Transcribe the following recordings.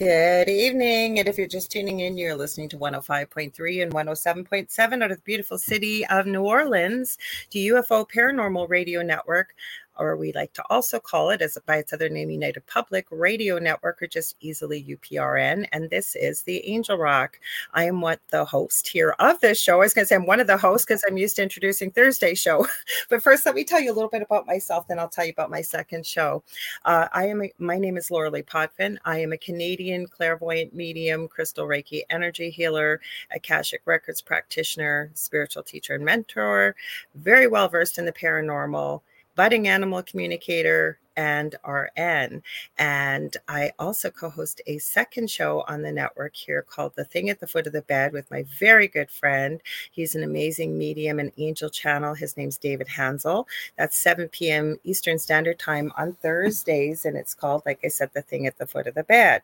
Good evening, and if you're just tuning in, you're listening to 105.3 and 107.7 out of the beautiful city of New Orleans, the UFO Paranormal Radio Network, or we like to also call it as by its other name, United Public Radio Network, or just easily UPRN, and this is the Angel Rock. I am the host here of this show. I was going to say I'm one of the hosts because I'm used to introducing Thursday show, but first let me tell you a little bit about myself, then I'll tell you about my second show. My name is Lorilei Potvin. I am a Canadian clairvoyant medium, crystal Reiki energy healer, Akashic Records practitioner, spiritual teacher and mentor, very well versed in the paranormal, budding animal communicator, and RN. And I also co-host a second show on the network here called The Thing at the Foot of the Bed with my very good friend. He's an amazing medium and angel channel. His name's David Hansel. That's 7 p.m. Eastern Standard Time on Thursdays. And it's called, like I said, The Thing at the Foot of the Bed.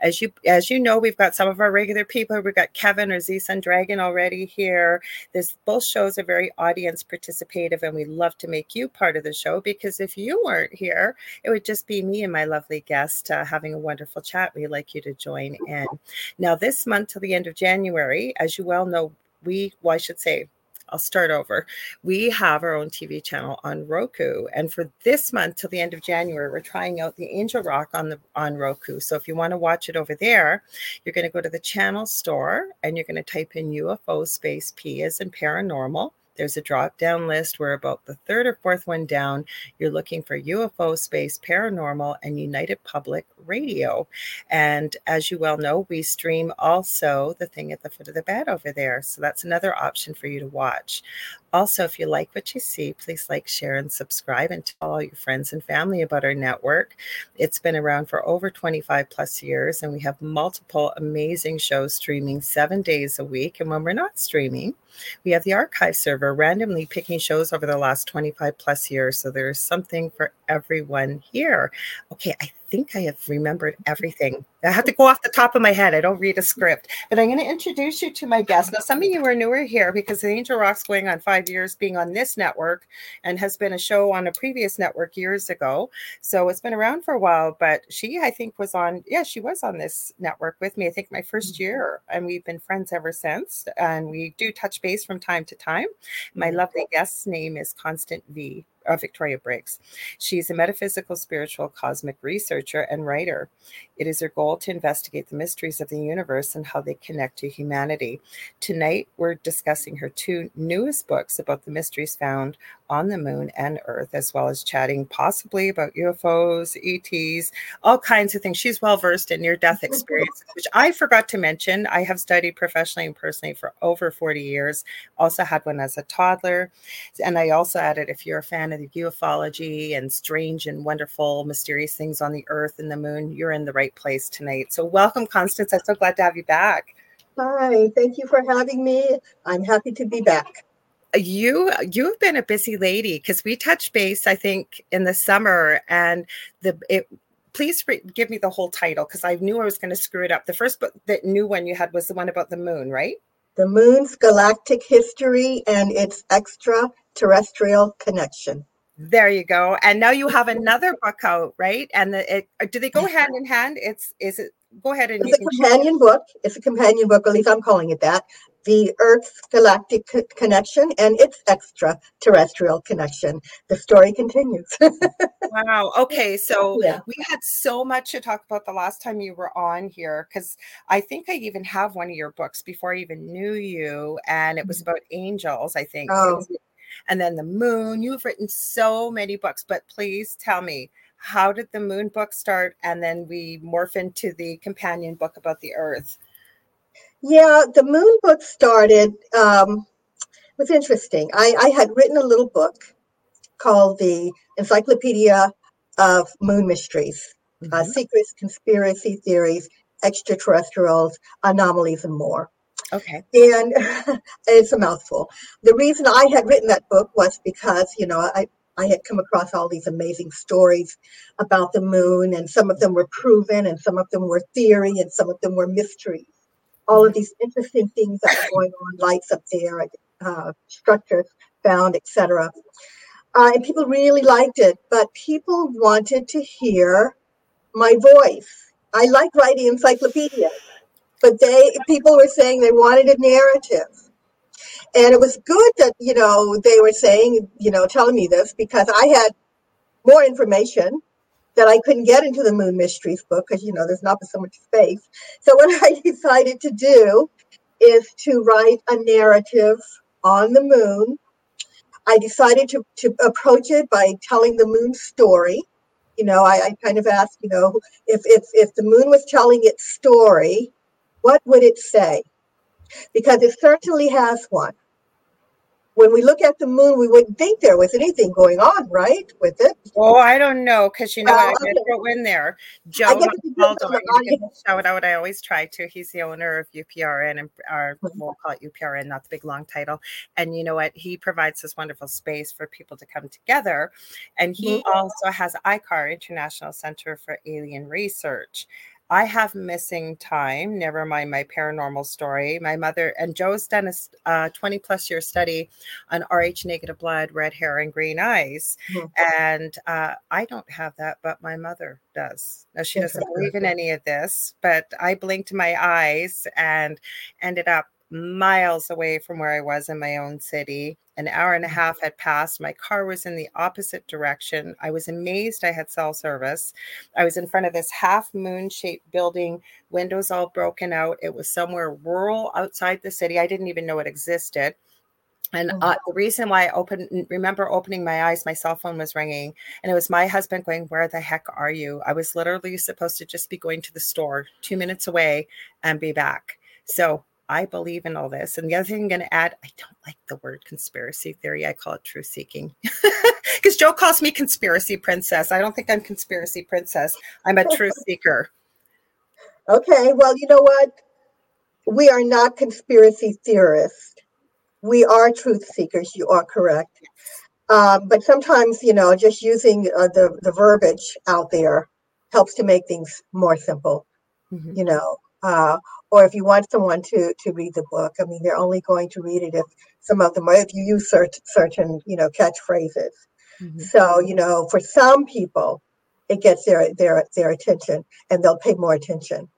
As you know, we've got some of our regular people. We've got Kevin or Zsun Dragon already here. Both shows are very audience participative, and we love to make you part of the show, because if you weren't here, it would just be me and my lovely guest having a wonderful chat. We'd like you to join in. Now, this month till the end of January, as you well know, We have our own TV channel on Roku. And for this month till the end of January, we're trying out the Angel Rock on Roku. So if you want to watch it over there, you're going to go to the channel store and you're going to type in UFO space P as in paranormal. There's a drop-down list. We're about the third or fourth one down. You're looking for UFO, Space, Paranormal, and United Public Radio. And as you well know, we stream also The Thing at the Foot of the Bed over there. So that's another option for you to watch. Also, if you like what you see, please like, share, and subscribe, and tell all your friends and family about our network. It's been around for over 25 plus years, and we have multiple amazing shows streaming 7 days a week. And when we're not streaming, we have the archive server randomly picking shows over the last 25 plus years. So there's something for everyone here. Okay, I think I have remembered everything. I have to go off the top of my head. I don't read a script, but I'm going to introduce you to my guest. Now, some of you are newer here because the Angel Rock's going on 5 years being on this network and has been a show on a previous network years ago. So it's been around for a while, but she was on this network with me, I think my first year, and we've been friends ever since. And we do touch base from time to time. My lovely guest's name is Constance Victoria Briggs. She's a metaphysical, spiritual, cosmic researcher and writer. It is her goal to investigate the mysteries of the universe and how they connect to humanity. Tonight, we're discussing her two newest books about the mysteries found on the moon and Earth, as well as chatting possibly about UFOs, ETs, all kinds of things. She's well-versed in near-death experiences, which I forgot to mention. I have studied professionally and personally for over 40 years. Also had one as a toddler. And I also added, if you're a fan of the ufology and strange and wonderful, mysterious things on the Earth and the moon, you're in the right place tonight. So welcome, Constance. I'm so glad to have you back. Hi, thank you for having me. I'm happy to be back. You've been a busy lady, because we touched base, I think, in the summer, and please give me the whole title, because I knew I was going to screw it up. The first book, that new one you had, was the one about the moon, right? The Moon's Galactic History and Its Extra Terrestrial Connection. There you go. And now you have another book out, right? And do they go hand in hand? It's a companion book. It's a companion book, at least I'm calling it that. The Earth's Galactic Connection and Its Extra Terrestrial Connection. The story continues. Wow. Okay. So We had so much to talk about the last time you were on here, because I think I even have one of your books before I even knew you. And it was about angels, I think. Oh. And then the moon. You've written so many books, but please tell me, how did the moon book start? And then we morph into the companion book about the Earth. Yeah, the moon book started, was interesting. I had written a little book called the Encyclopedia of Moon Mysteries, Secrets, Conspiracy Theories, Extraterrestrials, Anomalies, and More. Okay. And it's a mouthful. The reason I had written that book was because, I had come across all these amazing stories about the moon, and some of them were proven, and some of them were theory, and some of them were mysteries. All of these interesting things that were going on, lights up there, structures found, etc. And people really liked it, but people wanted to hear my voice. I like writing encyclopedias, but people were saying they wanted a narrative. And it was good that, you know, they were saying, you know, telling me this, because I had more information that I couldn't get into the Moon Mysteries book, because, you know, there's not so much space. So what I decided to do is to write a narrative on the moon. I decided to approach it by telling the moon story. You know, I kind of asked, you know, if the moon was telling its story, what would it say? Because it certainly has one. When we look at the moon, we wouldn't think there was anything going on, right, with it? Oh, I don't know, because, you know, I get to go in there. Joe shout out. I always try to. He's the owner of UPRN, and we'll call it UPRN, not the big long title. And you know what? He provides this wonderful space for people to come together. And he also has ICAR, International Center for Alien Research. I have missing time, never mind my paranormal story. My mother, and Joe's done a 20 plus year study on Rh negative blood, red hair, and green eyes. Mm-hmm. And I don't have that, but my mother does. Now, she doesn't believe in any of this, but I blinked my eyes and ended up miles away from where I was in my own city. An hour and a half had passed. My car was in the opposite direction. I was amazed I had cell service. I was in front of this half moon shaped building, windows all broken out. It was somewhere rural outside the city. I didn't even know it existed. And the reason why I remember opening my eyes, my cell phone was ringing, and it was my husband going, "Where the heck are you?" I was literally supposed to just be going to the store 2 minutes away and be back. So I believe in all this. And the other thing I'm going to add, I don't like the word conspiracy theory. I call it truth seeking, because Joe calls me conspiracy princess. I don't think I'm conspiracy princess. I'm a truth seeker. Okay. Well, you know what? We are not conspiracy theorists. We are truth seekers. You are correct. But sometimes, you know, just using the verbiage out there helps to make things more simple, you know. Or if you want someone to read the book, I mean, they're only going to read it if some of them, or if you use certain, you know, catchphrases. So, you know, for some people, it gets their attention, and they'll pay more attention.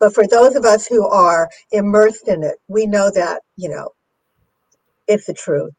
But for those of us who are immersed in it, we know that, you know, it's the truth.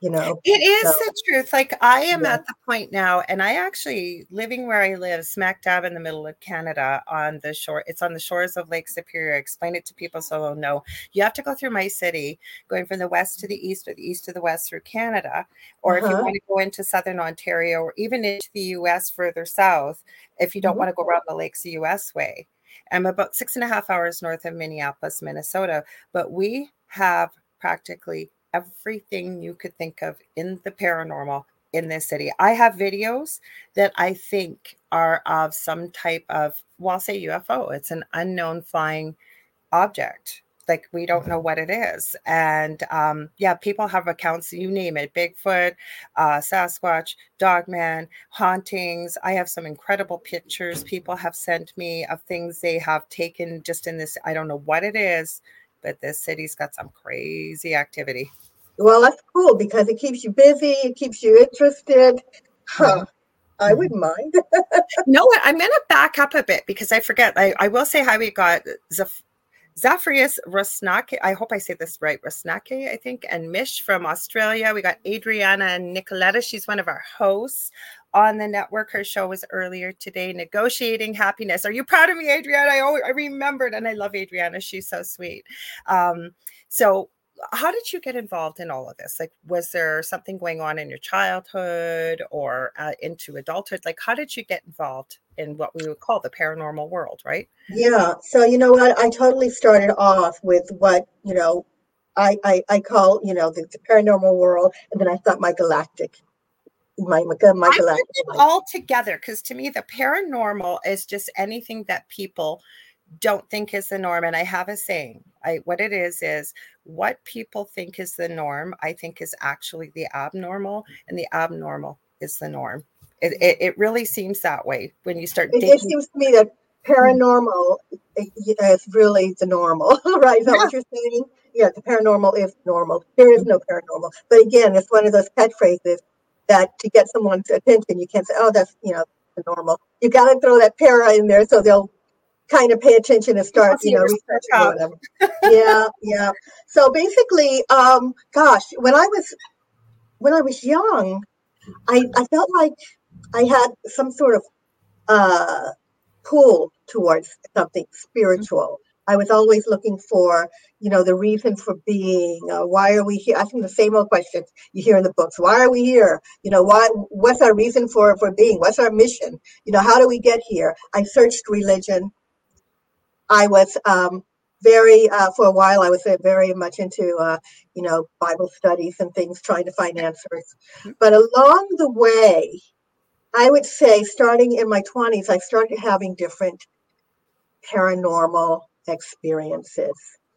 You know, it is the truth. Like, I am at the point now, and I actually, living where I live, smack dab in the middle of Canada, on the shore. It's on the shores of Lake Superior. I explain it to people so they'll know. You have to go through my city, going from the west to the east, or the east to the west through Canada. Or if you want to go into southern Ontario, or even into the U.S. further south, if you don't want to go around the lakes the U.S. way. I'm about 6.5 hours north of Minneapolis, Minnesota, but we have practically everything you could think of in the paranormal in this city. I have videos that I think are of some type of, well, I'll say UFO. It's an unknown flying object. Like, we don't know what it is. And yeah, people have accounts, you name it, Bigfoot, Sasquatch, Dogman, hauntings. I have some incredible pictures people have sent me of things they have taken just in this, I don't know what it is, but this city's got some crazy activity. Well, that's cool, because it keeps you busy. It keeps you interested. Huh. I wouldn't mind. No, I'm going to back up a bit, because I forget. I will say how we got Zafrius Rusnak. I hope I say this right. Rusnak, I think. And Mish from Australia. We got Adriana and Nicoletta. She's one of our hosts on the network. Her show was earlier today, Negotiating Happiness. Are you proud of me, Adriana? I remembered. And I love Adriana. She's so sweet. So how did you get involved in all of this? Like, was there something going on in your childhood or into adulthood? Like, how did you get involved in what we would call the paranormal world, right? Yeah. So, you know what? I totally started off with what, you know, I call, you know, the paranormal world. And then I thought my galactic. I put it all together, because to me, the paranormal is just anything that people don't think is the norm. And I have a saying, what it is what people think is the norm, I think is actually the abnormal, and the abnormal is the norm. It really seems that way when you start. It seems to me that paranormal is really the normal, right? Is that what you're saying? Yeah, the paranormal is normal. There is no paranormal. But again, it's one of those catchphrases that to get someone's attention, you can't say, "Oh, that's, you know, the normal." You got to throw that para in there so they'll kind of pay attention and start, research or whatever. Yeah. So basically, when I was young, I felt like I had some sort of pull towards something spiritual. I was always looking for, the reason for being. Why are we here? Asking the same old questions you hear in the books. Why are we here? What's our reason for being? What's our mission? How do we get here? I searched religion. I was for a while, I was very much into, Bible studies and things, trying to find answers. But along the way, I would say, starting in my 20s, I started having different paranormal experiences.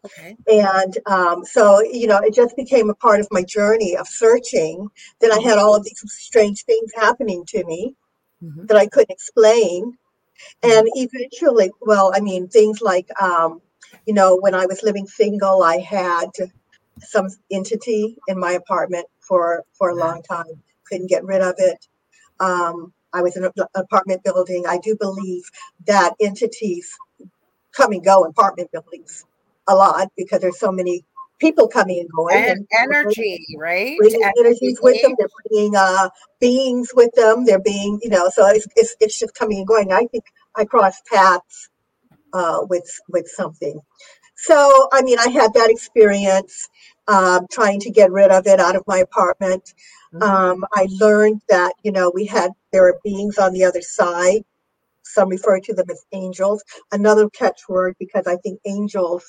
Okay. And so, it just became a part of my journey of searching. Then I had all of these strange things happening to me that I couldn't explain. And eventually, things like, when I was living single, I had some entity in my apartment for a long time. Couldn't get rid of it. I was in an apartment building. I do believe that entities come and go in apartment buildings a lot because there's so many people coming and going. And energy, right? Bringing energies with them. They're bringing beings with them. They're being, so it's just coming and going. I think I crossed paths with something. So, I had that experience trying to get rid of it out of my apartment. I learned that, there are beings on the other side. Some refer to them as angels, another catchword, because I think angels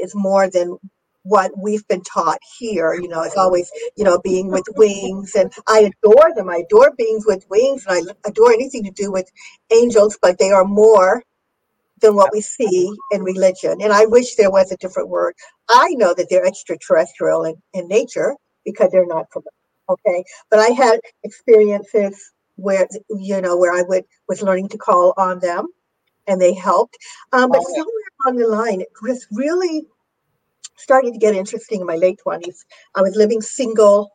is more than what we've been taught here. It's always, being with wings, and I adore them. I adore beings with wings, and I adore anything to do with angels, but they are more than what we see in religion. And I wish there was a different word. I know that they're extraterrestrial in nature because they're not from Earth, okay? But I had experiences where I was learning to call on them, and they helped. But somewhere along the line, it just really started to get interesting in my late 20s. I was living single,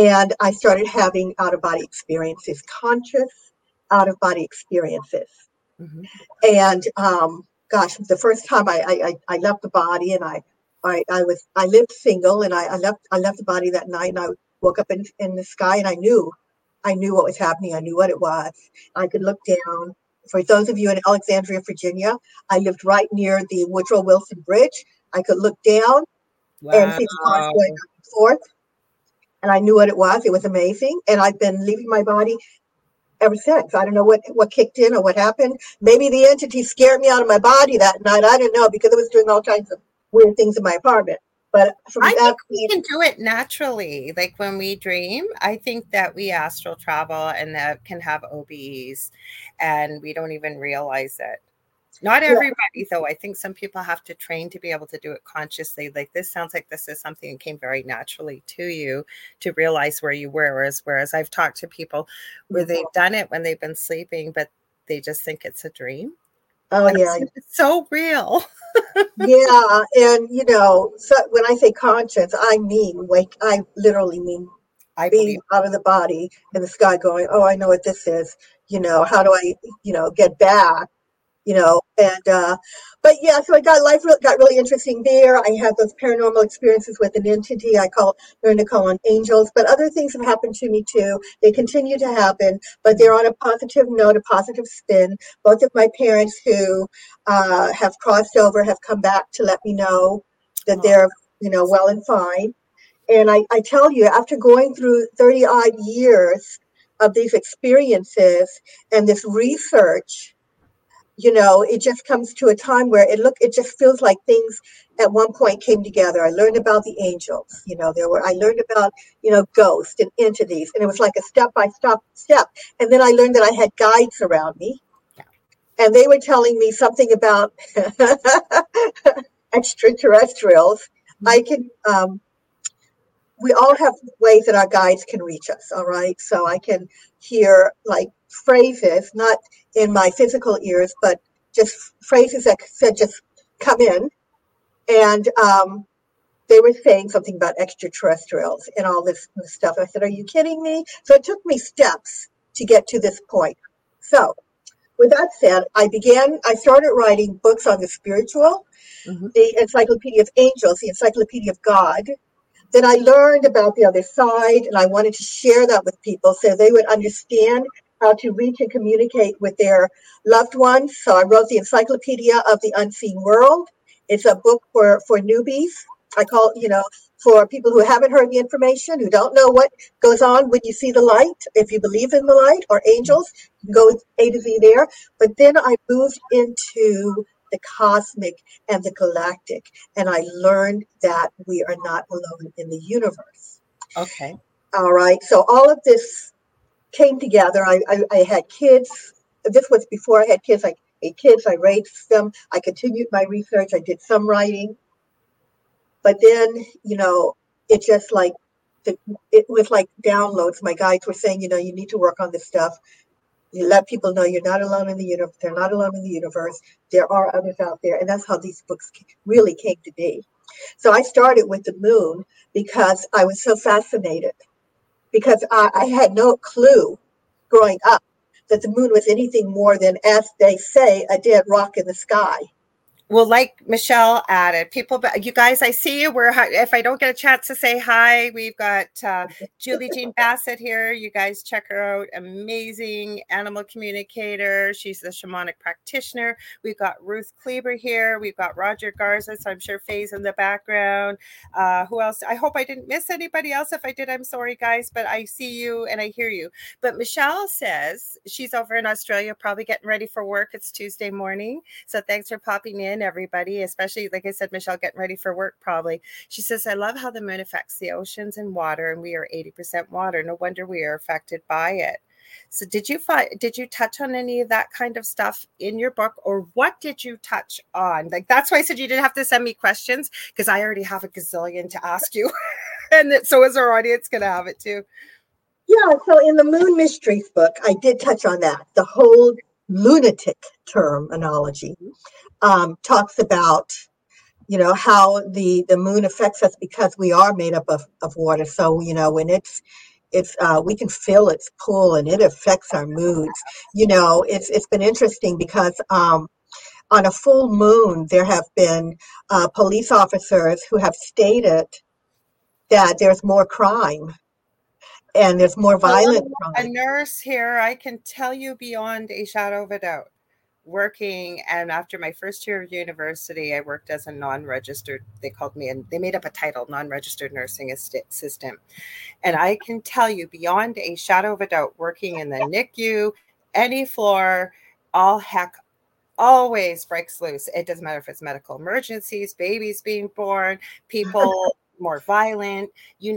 and I started having out-of-body experiences, conscious out-of-body experiences. Mm-hmm. And the first time I left the body, and I lived single, and I left the body that night, and I woke up in the sky, and I knew what was happening. I knew what it was. I could look down. For those of you in Alexandria, Virginia, I lived right near the Woodrow Wilson Bridge. I could look down and see the cars going back and forth. And I knew what it was. It was amazing. And I've been leaving my body ever since. I don't know what kicked in or what happened. Maybe the entity scared me out of my body that night. I don't know, because it was doing all kinds of weird things in my apartment. But I think we can do it naturally. Like when we dream, I think that we astral travel and that can have OBEs and we don't even realize it. Not everybody, though. I think some people have to train to be able to do it consciously. Like this sounds like this is something that came very naturally to you to realize where you were. Whereas I've talked to people where they've done it when they've been sleeping, but they just think it's a dream. Oh, yeah. It's so real. Yeah. And, so when I say conscience, I mean, like, I literally mean being out of the body and the sky going, oh, I know what this is. How do I, get back, And, but yeah, so life got really interesting there. I had those paranormal experiences with an entity. Learned to call on angels, but other things have happened to me too. They continue to happen, but they're on a positive note, a positive spin. Both of my parents who have crossed over have come back to let me know that they're, well and fine. And I tell you, after going through 30-odd years of these experiences and this research, it just comes to a time where it just feels like things at one point came together. I learned about the angels, I learned about, ghosts and entities, and it was like a step by step. And then I learned that I had guides around me, and they were telling me something about extraterrestrials. I can, we all have ways that our guides can reach us. All right. So I can hear like phrases, not in my physical ears, but just phrases that said, just come in. And they were saying something about extraterrestrials and all this stuff. I said, are you kidding me? So it took me steps to get to this point. So With that said, I started writing books on the spiritual, mm-hmm. the Encyclopedia of Angels, the Encyclopedia of God. Then I learned about the other side, and I wanted to share that with people so they would understand how to reach and communicate with their loved ones. So I wrote the Encyclopedia of the Unseen World. It's a book for newbies. I call it, for people who haven't heard the information, who don't know what goes on when you see the light, if you believe in the light or angels, you can go A to Z there. But then I moved into the cosmic and the galactic, and I learned that we are not alone in the universe. Okay. All right. So all of this came together. I had kids. This was before I had kids. I ate kids. I raised them. I continued my research. I did some writing. But then, it just it was like downloads. My guides were saying, you need to work on this stuff. You let people know you're not alone in the universe. They're not alone in the universe. There are others out there. And that's how these books really came to be. So I started with the moon because I was so fascinated. Because I had no clue growing up that the moon was anything more than, as they say, a dead rock in the sky. Well, like Michelle added, people, you guys, I see you. If I don't get a chance to say hi, we've got Julie Jean Bassett here. You guys check her out. Amazing animal communicator. She's a shamanic practitioner. We've got Ruth Kleber here. We've got Roger Garza. So I'm sure Faye's in the background. Who else? I hope I didn't miss anybody else. If I did, I'm sorry, guys, but I see you and I hear you. But Michelle says she's over in Australia, probably getting ready for work. It's Tuesday morning. So thanks for popping in, everybody, especially, like I said, Michelle, getting ready for work probably. She says, I love how the moon affects the oceans and water, and we are 80% water. No wonder we are affected by it. So did you touch on any of that kind of stuff in your book, or what did you touch on? Like, that's why I said you didn't have to send me questions, because I already have a gazillion to ask you. And so is our audience going to have it too. Yeah, so in the Moon Mysteries book, I did touch on that. The whole lunatic terminology talks about, how the moon affects us because we are made up of water. So, when it's we can feel its pull and it affects our moods. It's been interesting because on a full moon, there have been police officers who have stated that there's more crime. And there's more violence. A nurse here, I can tell you beyond a shadow of a doubt, working, and after my first year of university, I worked as a non-registered, they called me, and they made up a title, non-registered nursing assistant. And I can tell you beyond a shadow of a doubt, working in the NICU, any floor, all heck always breaks loose. It doesn't matter if it's medical emergencies, babies being born, people... more violent,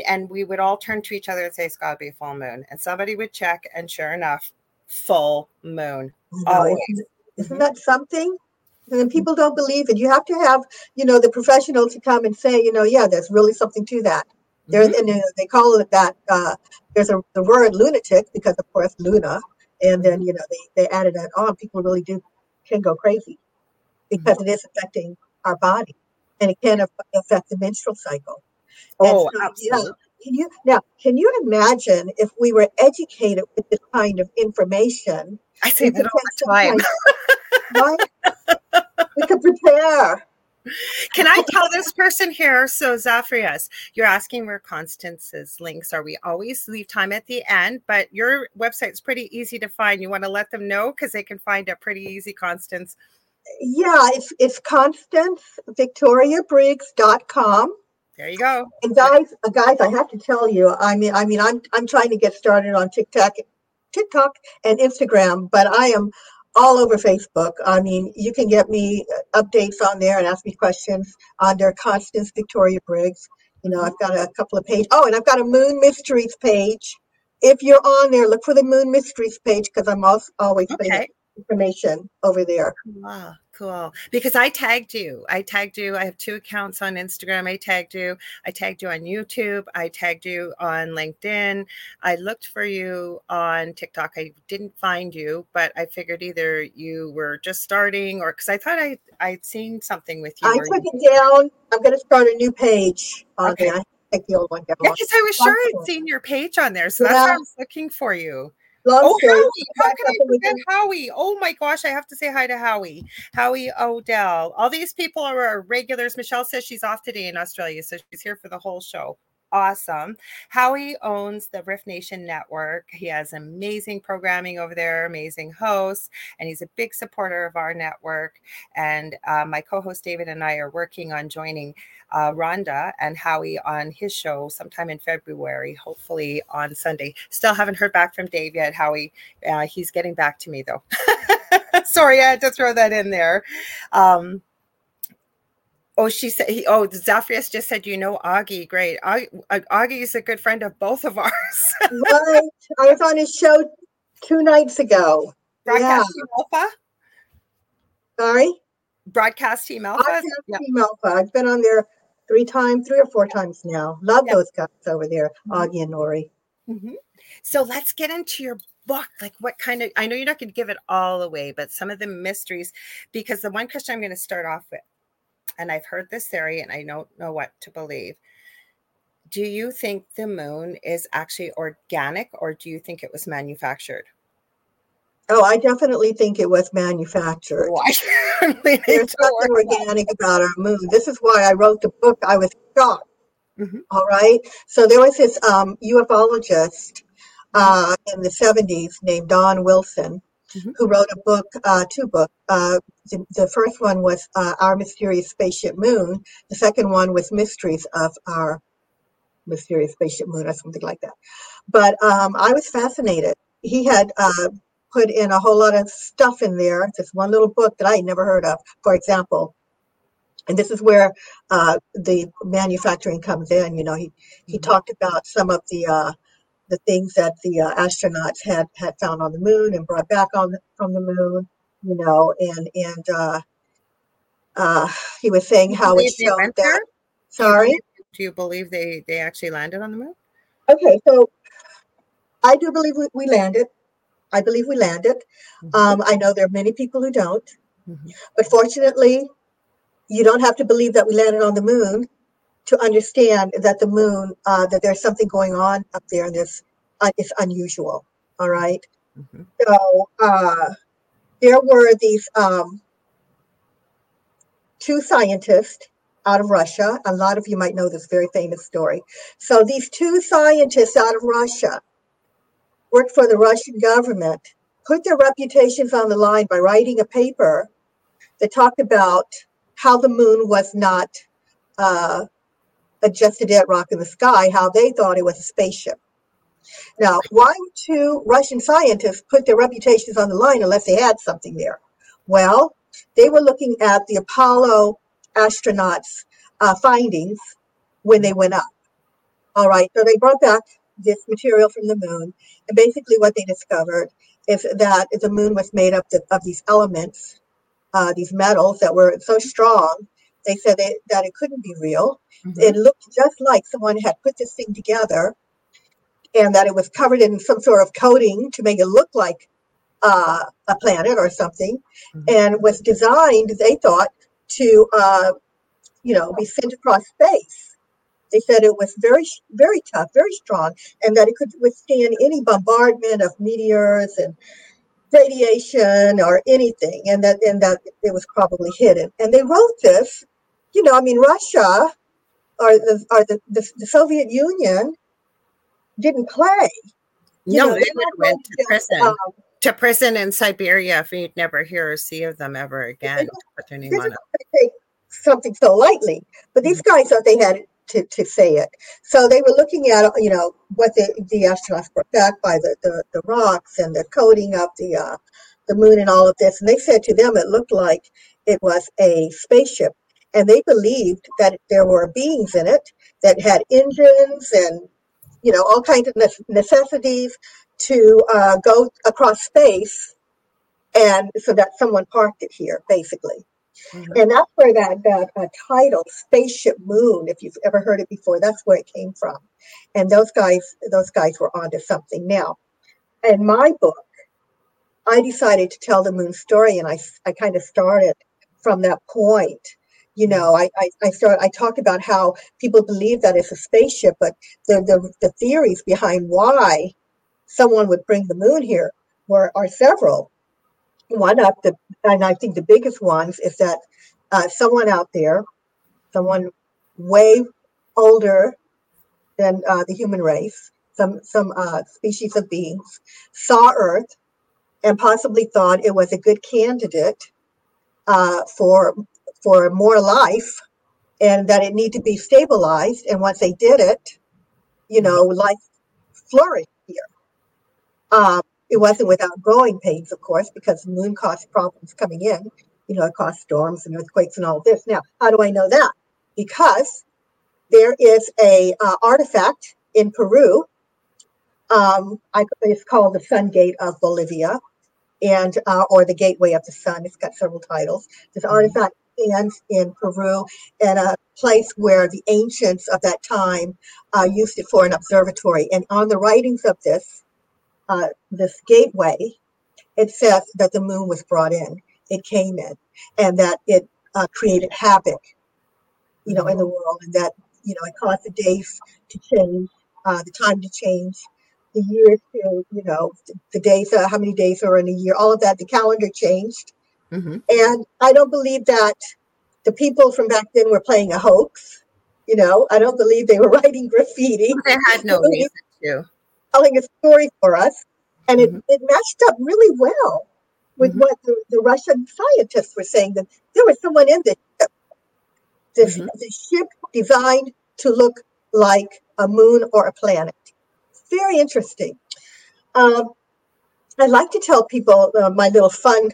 and we would all turn to each other and say, it's got to be a full moon. And somebody would check, and sure enough, full moon. Isn't that something? And people don't believe it. You have to have, the professionals to come and say, there's really something to that. There, mm-hmm. and they call it that. There's the word lunatic because, of course, Luna. And then, they added that on. People really can go crazy because it is affecting our body. And it can affect the menstrual cycle. Oh, so, absolutely. Can you imagine if we were educated with this kind of information? I say that all the time. We could prepare. Can I tell this person here? So, Zafrius, you're asking where Constance's links are. We always leave time at the end, but your website's pretty easy to find. You want to let them know because they can find it pretty easy, Constance. Yeah, it's ConstanceVictoriaBriggs.com. There you go. And guys, I have to tell you, I'm trying to get started on TikTok and Instagram, but I am all over Facebook. You can get me updates on there and ask me questions under Constance Victoria Briggs. I've got a couple of pages. Oh, and I've got a Moon Mysteries page. If you're on there, look for the Moon Mysteries page because I'm always okay. Information over there. Wow, cool. Because I tagged you. I have 2 accounts on Instagram. I tagged you on YouTube. I tagged you on LinkedIn. I looked for you on TikTok. I didn't find you, but I figured either you were just starting or because I thought I'd seen something with you. I took it down. I'm going to start a new page on there. I take the old one down. Yeah, because I was sure I'd seen your page on there. So that's why I was looking for you. Howie. How can I forget Howie? Oh, my gosh. I have to say hi to Howie. Howie Odell. All these people are our regulars. Michelle says she's off today in Australia, so she's here for the whole show. Awesome. Howie owns the Riff Nation Network. He has amazing programming over there, amazing hosts, and he's a big supporter of our network. And my co-host David and I are working on joining Rhonda and Howie on his show sometime in February, hopefully on Sunday. Still haven't heard back from Dave yet, Howie. He's getting back to me, though. Sorry, I had to throw that in there. Zafrius just said, you know, Augie. Great. Augie is a good friend of both of ours. Right. I was on his show 2 nights ago. Broadcast Team Alpha? Sorry? Broadcast Team Alpha? Broadcast Team Alpha. I've been on there 3 or 4 times now. Love those guys over there, Augie and Nori. Mm-hmm. So let's get into your book. Like, what kind of, I know you're not going to give it all away, but some of the mysteries, because the one question I'm going to start off with, and I've heard this theory and I don't know what to believe. Do you think the moon is actually organic, or do you think it was manufactured? Oh, I definitely think it was manufactured. There's nothing organic about our moon. This is why I wrote the book. I was shocked. Mm-hmm. All right. So there was this ufologist in the 70s named Don Wilson. Mm-hmm. Who wrote a book, 2 books. The first one was Our Mysterious Spaceship Moon. The second one was Mysteries of Our Mysterious Spaceship Moon, or something like that. But I was fascinated. He had put in a whole lot of stuff in there, just one little book that I had never heard of, for example. And this is where the manufacturing comes in. You know, he talked about some of the things that the astronauts had found on the moon and brought back from the moon, you know, and he was saying how it showed that. Sorry? Do you believe they actually landed on the moon? Okay, so I do believe we landed. I believe we landed. Mm-hmm. I know there are many people who don't. Mm-hmm. But fortunately, you don't have to believe that we landed on the moon to understand that the moon, that there's something going on up there, and it's unusual, all right? Mm-hmm. So there were these 2 scientists out of Russia. A lot of you might know this very famous story. So these 2 scientists out of Russia worked for the Russian government, put their reputations on the line by writing a paper that talked about how the moon was not just a dead rock in the sky, how they thought it was a spaceship. Now, why would 2 Russian scientists put their reputations on the line unless they had something there? Well, they were looking at the Apollo astronauts' findings when they went up. All right, so they brought back this material from the moon, and basically what they discovered is that the moon was made up of these elements, these metals that were so strong. They said that it couldn't be real. Mm-hmm. It looked just like someone had put this thing together, and that it was covered in some sort of coating to make it look like a planet or something, mm-hmm. and was designed, they thought, to be sent across space. They said it was very, very tough, very strong, and that it could withstand any bombardment of meteors and radiation or anything, and that it was probably hidden. And they wrote this, you know, I mean, Russia or the Soviet Union didn't play. No, they went to prison. To prison in Siberia, if you'd never hear or see of them ever again. Put their name on it. Something so lightly, but these guys thought they had to say it. So they were looking at, you know, what the astronauts brought back by the rocks and the coating of the moon and all of this. And they said to them, it looked like it was a spaceship. And they believed that there were beings in it that had engines and, you know, all kinds of necessities to go across space. And so that someone parked it here, basically. Mm-hmm. And that's where that title, Spaceship Moon, if you've ever heard it before, that's where it came from. And those guys were onto something. Now, in my book, I decided to tell the moon story, and I kind of started from that point. You know, I talked about how people believe that it's a spaceship, but the theories behind why someone would bring the moon here are several. One of the, and I think the biggest ones is that someone out there, someone way older than the human race, some species of beings, saw Earth and possibly thought it was a good candidate for more life, and that it needed to be stabilized. And once they did it, you know, life flourished here. It wasn't without growing pains, of course, because the moon caused problems coming in. You know, it caused storms and earthquakes and all this. Now, how do I know that? Because there is a artifact in Peru. It's called the Sun Gate of Bolivia, and or the Gateway of the Sun. It's got several titles. This artifact stands in Peru, in a place where the ancients of that time used it for an observatory. And on the writings of this, this gateway, it says that the moon was brought in, it came in, and that it created havoc, you know, in the world, and that, you know, it caused the days to change, the time to change, the years to, you know, the days, how many days are in a year, all of that, the calendar changed. Mm-hmm. And I don't believe that the people from back then were playing a hoax. You know, I don't believe they were writing graffiti. They had no reason to. Telling a story for us. And mm-hmm. it matched up really well with mm-hmm. what the Russian scientists were saying, that there was someone in this ship. Mm-hmm. This ship designed to look like a moon or a planet. Very interesting. I like to tell people my little fun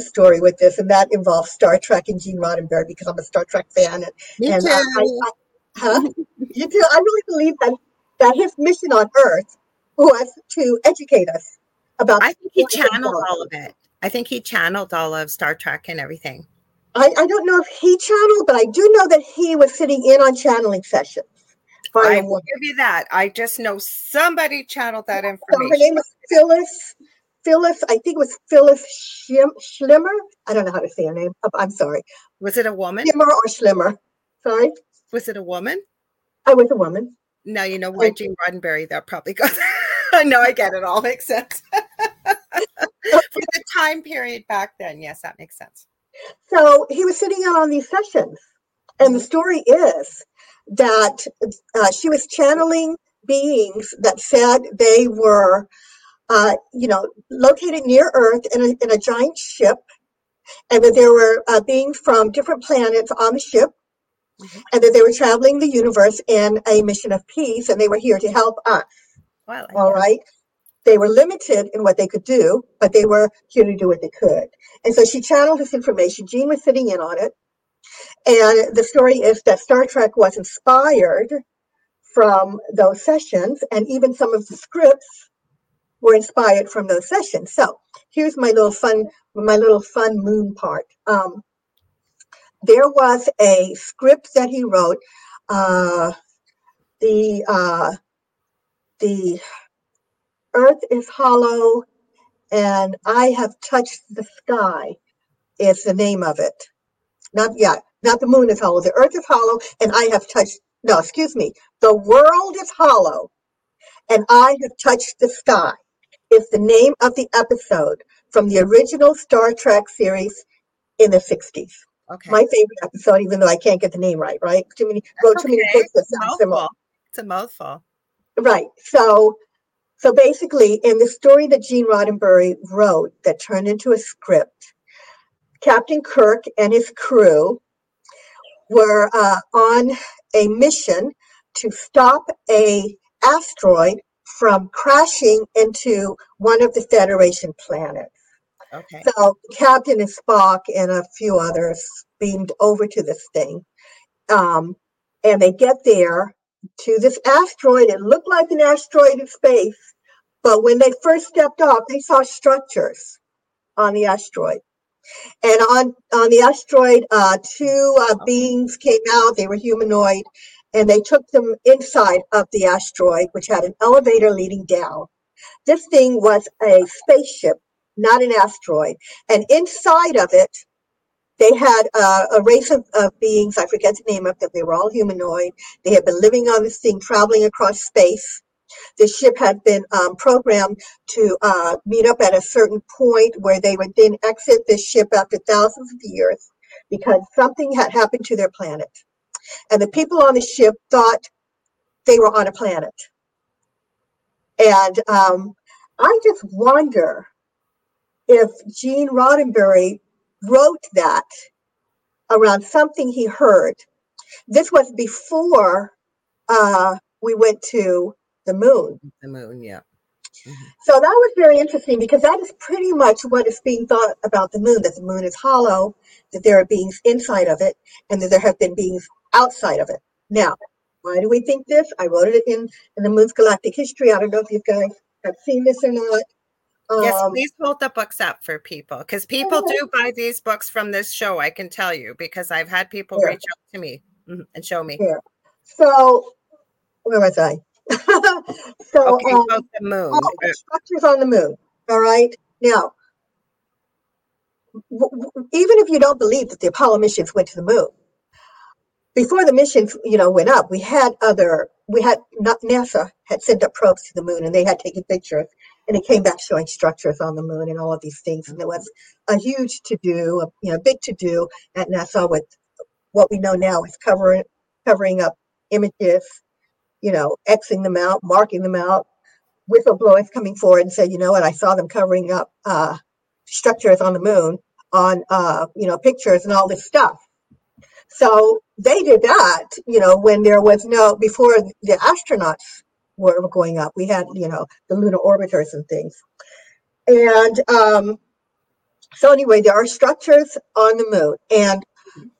story with this, and that involves Star Trek and Gene Roddenberry, because I'm a Star Trek fan. And you do. I really believe that his mission on Earth was to educate us about. I think he channeled all of it. I think he channeled all of Star Trek and everything. I don't know if he channeled, but I do know that he was sitting in on channeling sessions. I will give you that. I just know somebody channeled that information. So her name was Phyllis, I think it was Phyllis Schlimmer. I don't know how to say her name. I'm sorry. Was it a woman? Schlimmer or Schlimmer? Sorry? Was it a woman? I was a woman. Now, you know, why Gene Roddenberry, that probably goes. I know, I get it all. Makes sense. For the time period back then, yes, that makes sense. So he was sitting out on these sessions. And the story is that she was channeling beings that said they were, located near Earth in a giant ship, and that there were beings from different planets on the ship, and that they were traveling the universe in a mission of peace, and they were here to help us. Wow, all right? They were limited in what they could do, but they were here to do what they could. And so she channeled this information. Gene was sitting in on it. And the story is that Star Trek was inspired from those sessions, and even some of the scripts were inspired from those sessions. So here's my little fun moon part. There was a script that he wrote. The Earth is hollow, and I have touched the sky is the name of it. Not the moon is hollow. The Earth is hollow, and I have touched. No, excuse me. The world is hollow, and I have touched the sky. Is the name of the episode from the original Star Trek series in the 60s. Okay. My favorite episode, even though I can't get the name right. Right? Too many books that sound similar. It's a mouthful. Right. So basically, in the story that Gene Roddenberry wrote that turned into a script, Captain Kirk and his crew were on a mission to stop a asteroid from crashing into one of the Federation planets. Okay. So Captain and Spock and a few others beamed over to this thing. And they get there to this asteroid. It looked like an asteroid in space, but when they first stepped off, they saw structures on the asteroid. And on the asteroid, two beings came out. They were humanoid, and they took them inside of the asteroid, which had an elevator leading down. This thing was a spaceship, not an asteroid. And inside of it, they had a race of beings. I forget the name of them. They were all humanoid. They had been living on this thing, traveling across space The ship had been programmed to meet up at a certain point where they would then exit the ship after thousands of years because something had happened to their planet. And the people on the ship thought they were on a planet. And I just wonder if Gene Roddenberry wrote that around something he heard. This was before we went to the moon. The moon, yeah. Mm-hmm. So that was very interesting because that is pretty much what is being thought about the moon, that the moon is hollow, that there are beings inside of it, and that there have been beings outside of it. Now, why do we think this? I wrote it in The Moon's Galactic History. I don't know if you guys have seen this or not. Yes, please hold the books up for people because people do buy these books from this show, I can tell you, because I've had people reach out to me and show me. Yeah. So, where was I? So, okay, about the moon. Structures on the moon. All right. Now, even if you don't believe that the Apollo missions went to the moon, before the mission, went up, NASA had sent up probes to the moon, and they had taken pictures, and it came back showing structures on the moon and all of these things. And there was a huge to-do, big to-do at NASA with what we know now is covering up images, Xing them out, marking them out, whistleblowers coming forward and said, you know what, I saw them covering up structures on the moon on, pictures and all this stuff. So they did that, when there was before the astronauts were going up, we had, the lunar orbiters and things. And so anyway, there are structures on the moon. And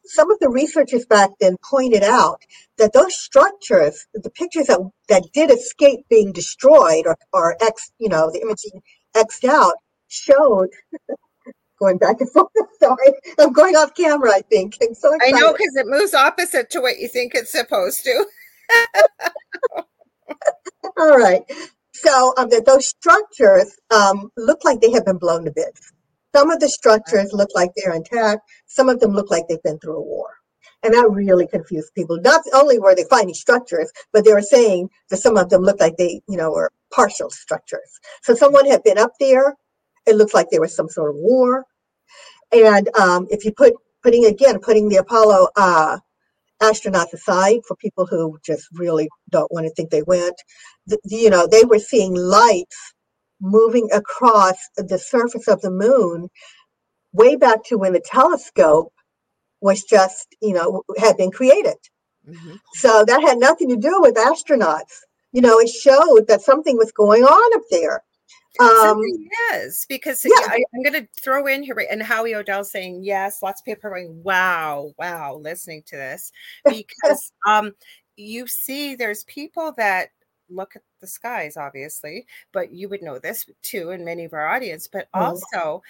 some of the researchers back then pointed out that those structures, the pictures that did escape being destroyed or the imaging X'd out showed... Going back and forth. Sorry, I'm going off camera, I think. I'm so excited. I know, because it moves opposite to what you think it's supposed to. All right. So that those structures look like they have been blown to bits. Some of the structures look like they're intact. Some of them look like they've been through a war. And that really confused people. Not only were they finding structures, but they were saying that some of them looked like they, were partial structures. So someone had been up there. It looked like there was some sort of war. And if you putting the Apollo astronauts aside, for people who just really don't want to think they went, they were seeing lights moving across the surface of the moon way back to when the telescope was just, had been created. Mm-hmm. So that had nothing to do with astronauts. It showed that something was going on up there. Something is, because I'm going to throw in here, and Howie Odell saying yes, lots of people are going, wow, listening to this, because you see there's people that look at the skies, obviously, but you would know this too, in many of our audience, but also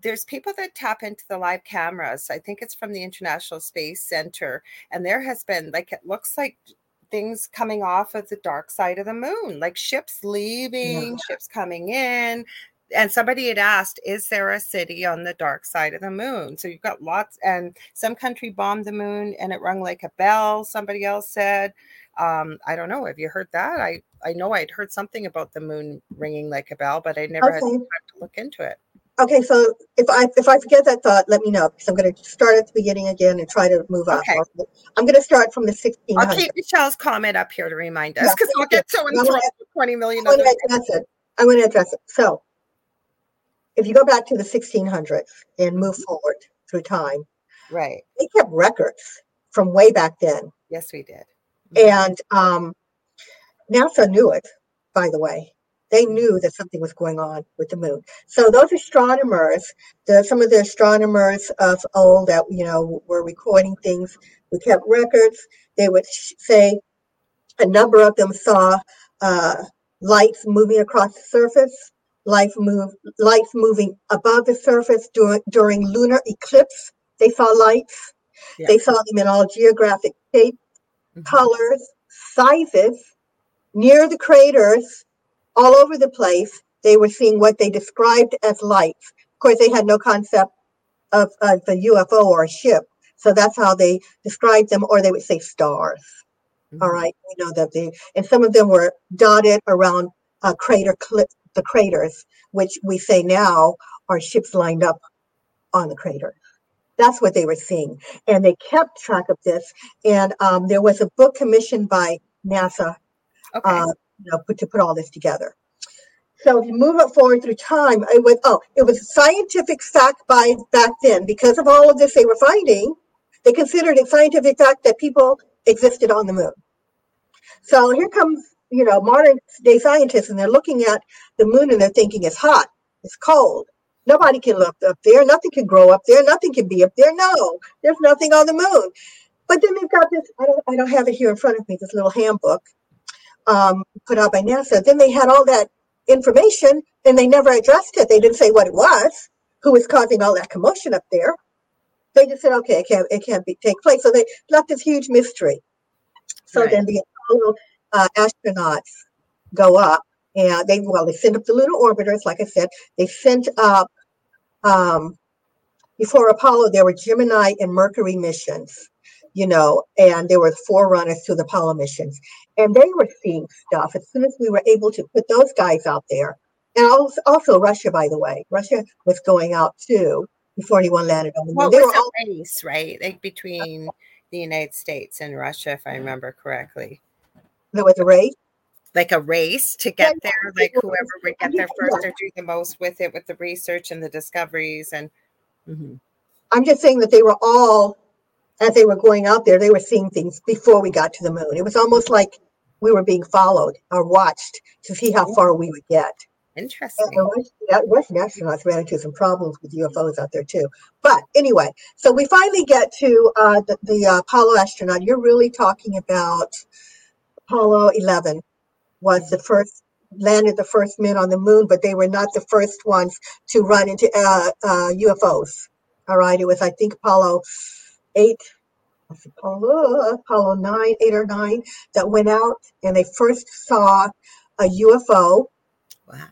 there's people that tap into the live cameras. I think it's from the International Space Center, and there has been, it looks like things coming off of the dark side of the moon, like ships leaving, ships coming in. And somebody had asked, is there a city on the dark side of the moon? So you've got lots, and some country bombed the moon and it rung like a bell, somebody else said. I don't know. Have you heard that? I know I'd heard something about the moon ringing like a bell, but I never had time to look into it. Okay, so if I forget that thought, let me know, because I'm going to start at the beginning again and try to move up. I'm going to start from the 1600s. I'll keep Michelle's comment up here to remind us, because I'll get so enthralled with 20 million. I want to address it. So if you go back to the 1600s and move forward through time, right? They kept records from way back then. Yes, we did. And NASA knew it, by the way. They knew that something was going on with the moon. So those astronomers, some of the astronomers of old that, were recording things, we kept records. They would say a number of them saw lights moving across the surface, lights moving above the surface during lunar eclipse. They saw lights. Yeah. They saw them in all geographic shapes, colors, sizes, near the craters. All over the place, they were seeing what they described as lights. Of course, they had no concept of a UFO or a ship. So that's how they described them, or they would say stars. Mm-hmm. All right, we know that they, and some of them were dotted around the craters, which we say now are ships lined up on the crater. That's what they were seeing, and they kept track of this. And there was a book commissioned by NASA, okay, to put all this together. So if you move it forward through time, it was scientific fact by back then. Because of all of this they were finding, they considered it scientific fact that people existed on the moon. So here comes, modern day scientists, and they're looking at the moon and they're thinking it's hot, it's cold. Nobody can live up there. Nothing can grow up there. Nothing can be up there. No, there's nothing on the moon. But then they've got this, I don't have it here in front of me, this little handbook put out by NASA. Then they had all that information and they never addressed it. They didn't say what it was, who was causing all that commotion up there. They just said, okay, it can't take place. So they left this huge mystery. So right. Then the Apollo astronauts go up. And they sent up the lunar orbiters, like I said. They sent up, before Apollo, there were Gemini and Mercury missions, and there were forerunners to the Apollo missions. And they were seeing stuff as soon as we were able to put those guys out there. And also Russia, by the way. Russia was going out, too, before anyone landed on the moon. Well, it was a race, right? Like between the United States and Russia, if I remember correctly. There was a race? Like a race to get there, like whoever would get there first or do the most with it, with the research and the discoveries. And mm-hmm. I'm just saying that they were all, as they were going out there, they were seeing things before we got to the moon. It was almost like we were being followed or watched to see how far we would get. Interesting. Russian astronauts ran into some problems with UFOs out there too. But anyway, so we finally get to the Apollo astronaut. You're really talking about Apollo 11. Was the first men on the moon, but they were not the first ones to run into UFOs. All right, it was, I think, Apollo 8 or 9 that went out and they first saw a UFO. Wow.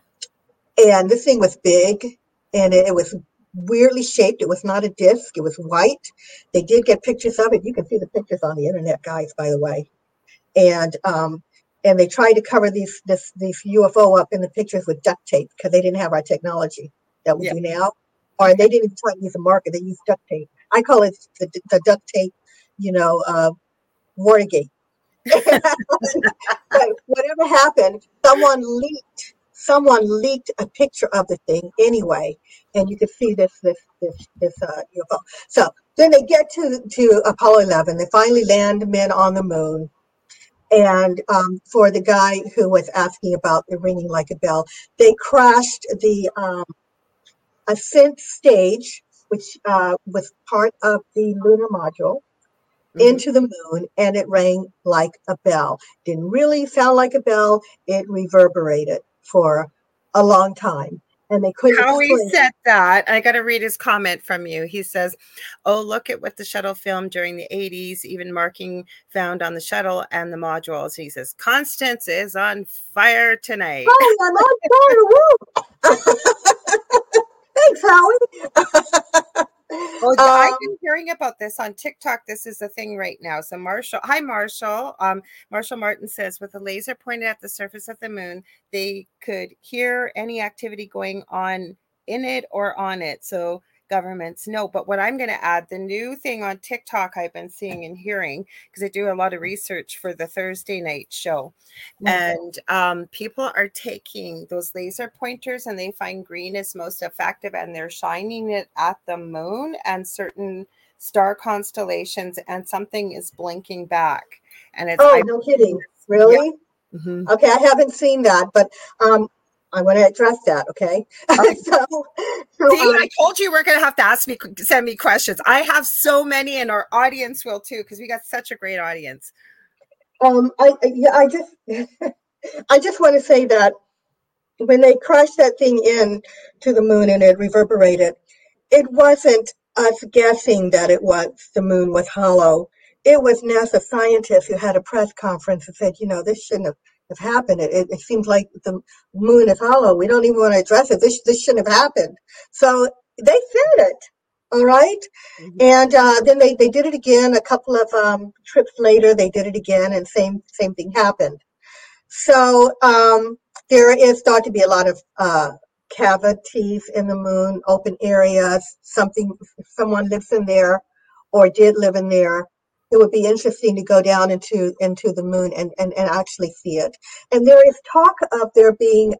And this thing was big and it was weirdly shaped. It was not a disc, it was white. They did get pictures of it. You can see the pictures on the internet, guys, by the way. And they tried to cover these UFO up in the pictures with duct tape because they didn't have our technology that we do now. Or they didn't even try to use a marker. They used duct tape. I call it the duct tape, Watergate. But whatever happened, someone leaked a picture of the thing anyway. And you could see this UFO. So then they get to Apollo 11. They finally land men on the moon. And for the guy who was asking about the ringing like a bell, they crashed the ascent stage, which was part of the lunar module, mm-hmm. into the moon, and it rang like a bell. Didn't really sound like a bell. It reverberated for a long time. And they couldn't Howie explain. Said that. I got to read his comment from you. He says, "Oh, look at what the shuttle filmed during the 80s, even marking found on the shuttle and the modules." And he says, "Constance is on fire tonight." Oh, I'm on fire. Woo. Thanks, Howie. Well, I've been hearing about this on TikTok. This is a thing right now. So Marshall. Marshall Martin says, with a laser pointed at the surface of the moon, they could hear any activity going on in it or on it. So governments know. But what I'm going to add, the new thing on TikTok I've been seeing and hearing, because I do a lot of research for the Thursday night show. Mm-hmm. And people are taking those laser pointers and they find green is most effective and they're shining it at the moon and certain star constellations and something is blinking back. And it's no kidding. Really? Yeah. Mm-hmm. Okay, I haven't seen that, but I want to address that, okay? Right. See, I told you we're going to have to send me questions. I have so many, and our audience will too, because we got such a great audience. I just want to say that when they crashed that thing in to the moon and it reverberated, it wasn't us guessing that the moon was hollow. It was NASA scientists who had a press conference and said, this shouldn't have happened. It seems like the moon is hollow. We don't even want to address it. This shouldn't have happened. So they said it. All right. Mm-hmm. And then they did it again a couple of trips later. They did it again, and same thing happened. So there is thought to be a lot of cavities in the moon, open areas. Someone lives in there, or did live in there. It would be interesting to go down into the moon and actually see it. And there is talk of there being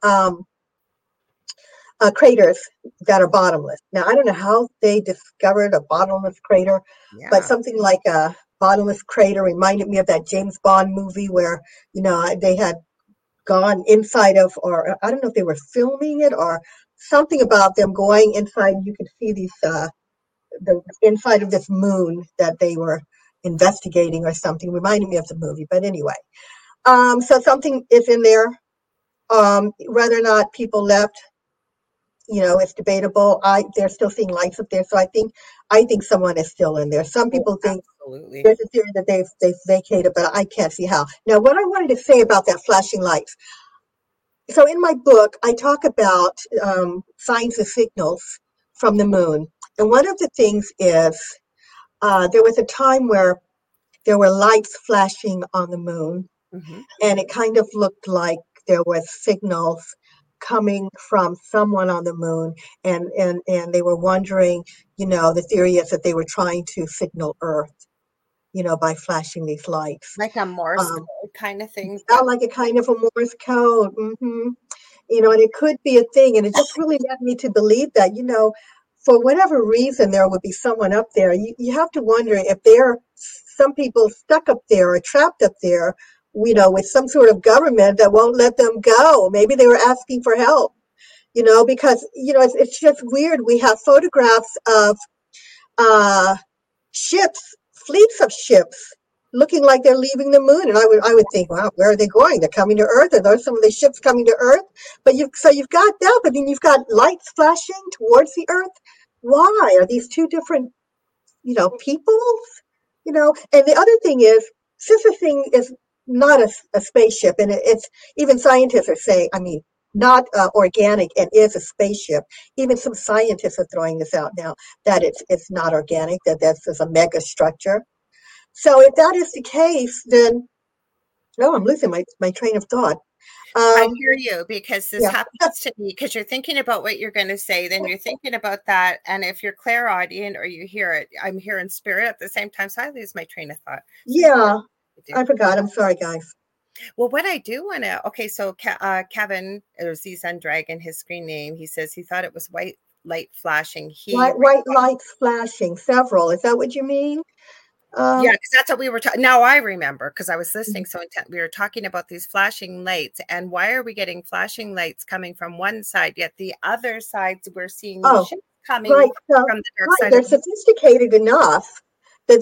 craters that are bottomless. Now, I don't know how they discovered a bottomless crater, but something like a bottomless crater reminded me of that James Bond movie where, you know, they had gone inside of, or I don't know if they were filming it or something about them going inside. You could see these, the inside of this moon that they were investigating or something, reminded me of the movie. But anyway, so something is in there. Whether or not people left, you know, it's debatable. They're still seeing lights up there, so I think someone is still in there. Some people think there's a theory that they've vacated, but I can't see how. Now, what I wanted to say about that flashing lights. So in my book, I talk about signs and signals from the moon, and one of the things is there was a time where there were lights flashing on the moon, and it kind of looked like there were signals coming from someone on the moon, and they were wondering, you know, the theory is that they were trying to signal Earth, you know, by flashing these lights. Like a Morse code kind of thing. Like a kind of a Morse code. Mm-hmm. You know, and it could be a thing. And it just really led me to believe that, you know, for whatever reason, there would be someone up there. You have to wonder if there are some people stuck up there or trapped up there, you know, with some sort of government that won't let them go. Maybe they were asking for help, you know, because, you know, it's just weird. We have photographs of ships, fleets of ships, looking like they're leaving the moon. And I would think, wow, where are they going? They're coming to Earth. Are those some of the ships coming to Earth? But you've got that, but then you've got lights flashing towards the Earth. Why? Are these two different, you know, peoples? You know, and the other thing is, since this thing is not a spaceship, and it's even scientists are saying, I mean, not organic and is a spaceship. Even some scientists are throwing this out now, that it's not organic, that this is a mega structure. So if that is the case, then, no, I'm losing my train of thought. I hear you, because this happens to me, because you're thinking about what you're going to say, then you're thinking about that. And if you're clairaudient or you hear it, I'm here in spirit at the same time. So I lose my train of thought. Yeah, I forgot. I'm sorry, guys. Well, what I do want to, okay, so Kevin, or Zsun Dragon, his screen name, he says he thought it was white light flashing. White lights flashing, several. Is that what you mean? Yeah, because that's what we were talking. Now I remember, because I was listening so intent. We were talking about these flashing lights, and why are we getting flashing lights coming from one side, yet the other side we're seeing ships coming from the dark side? They're sophisticated enough that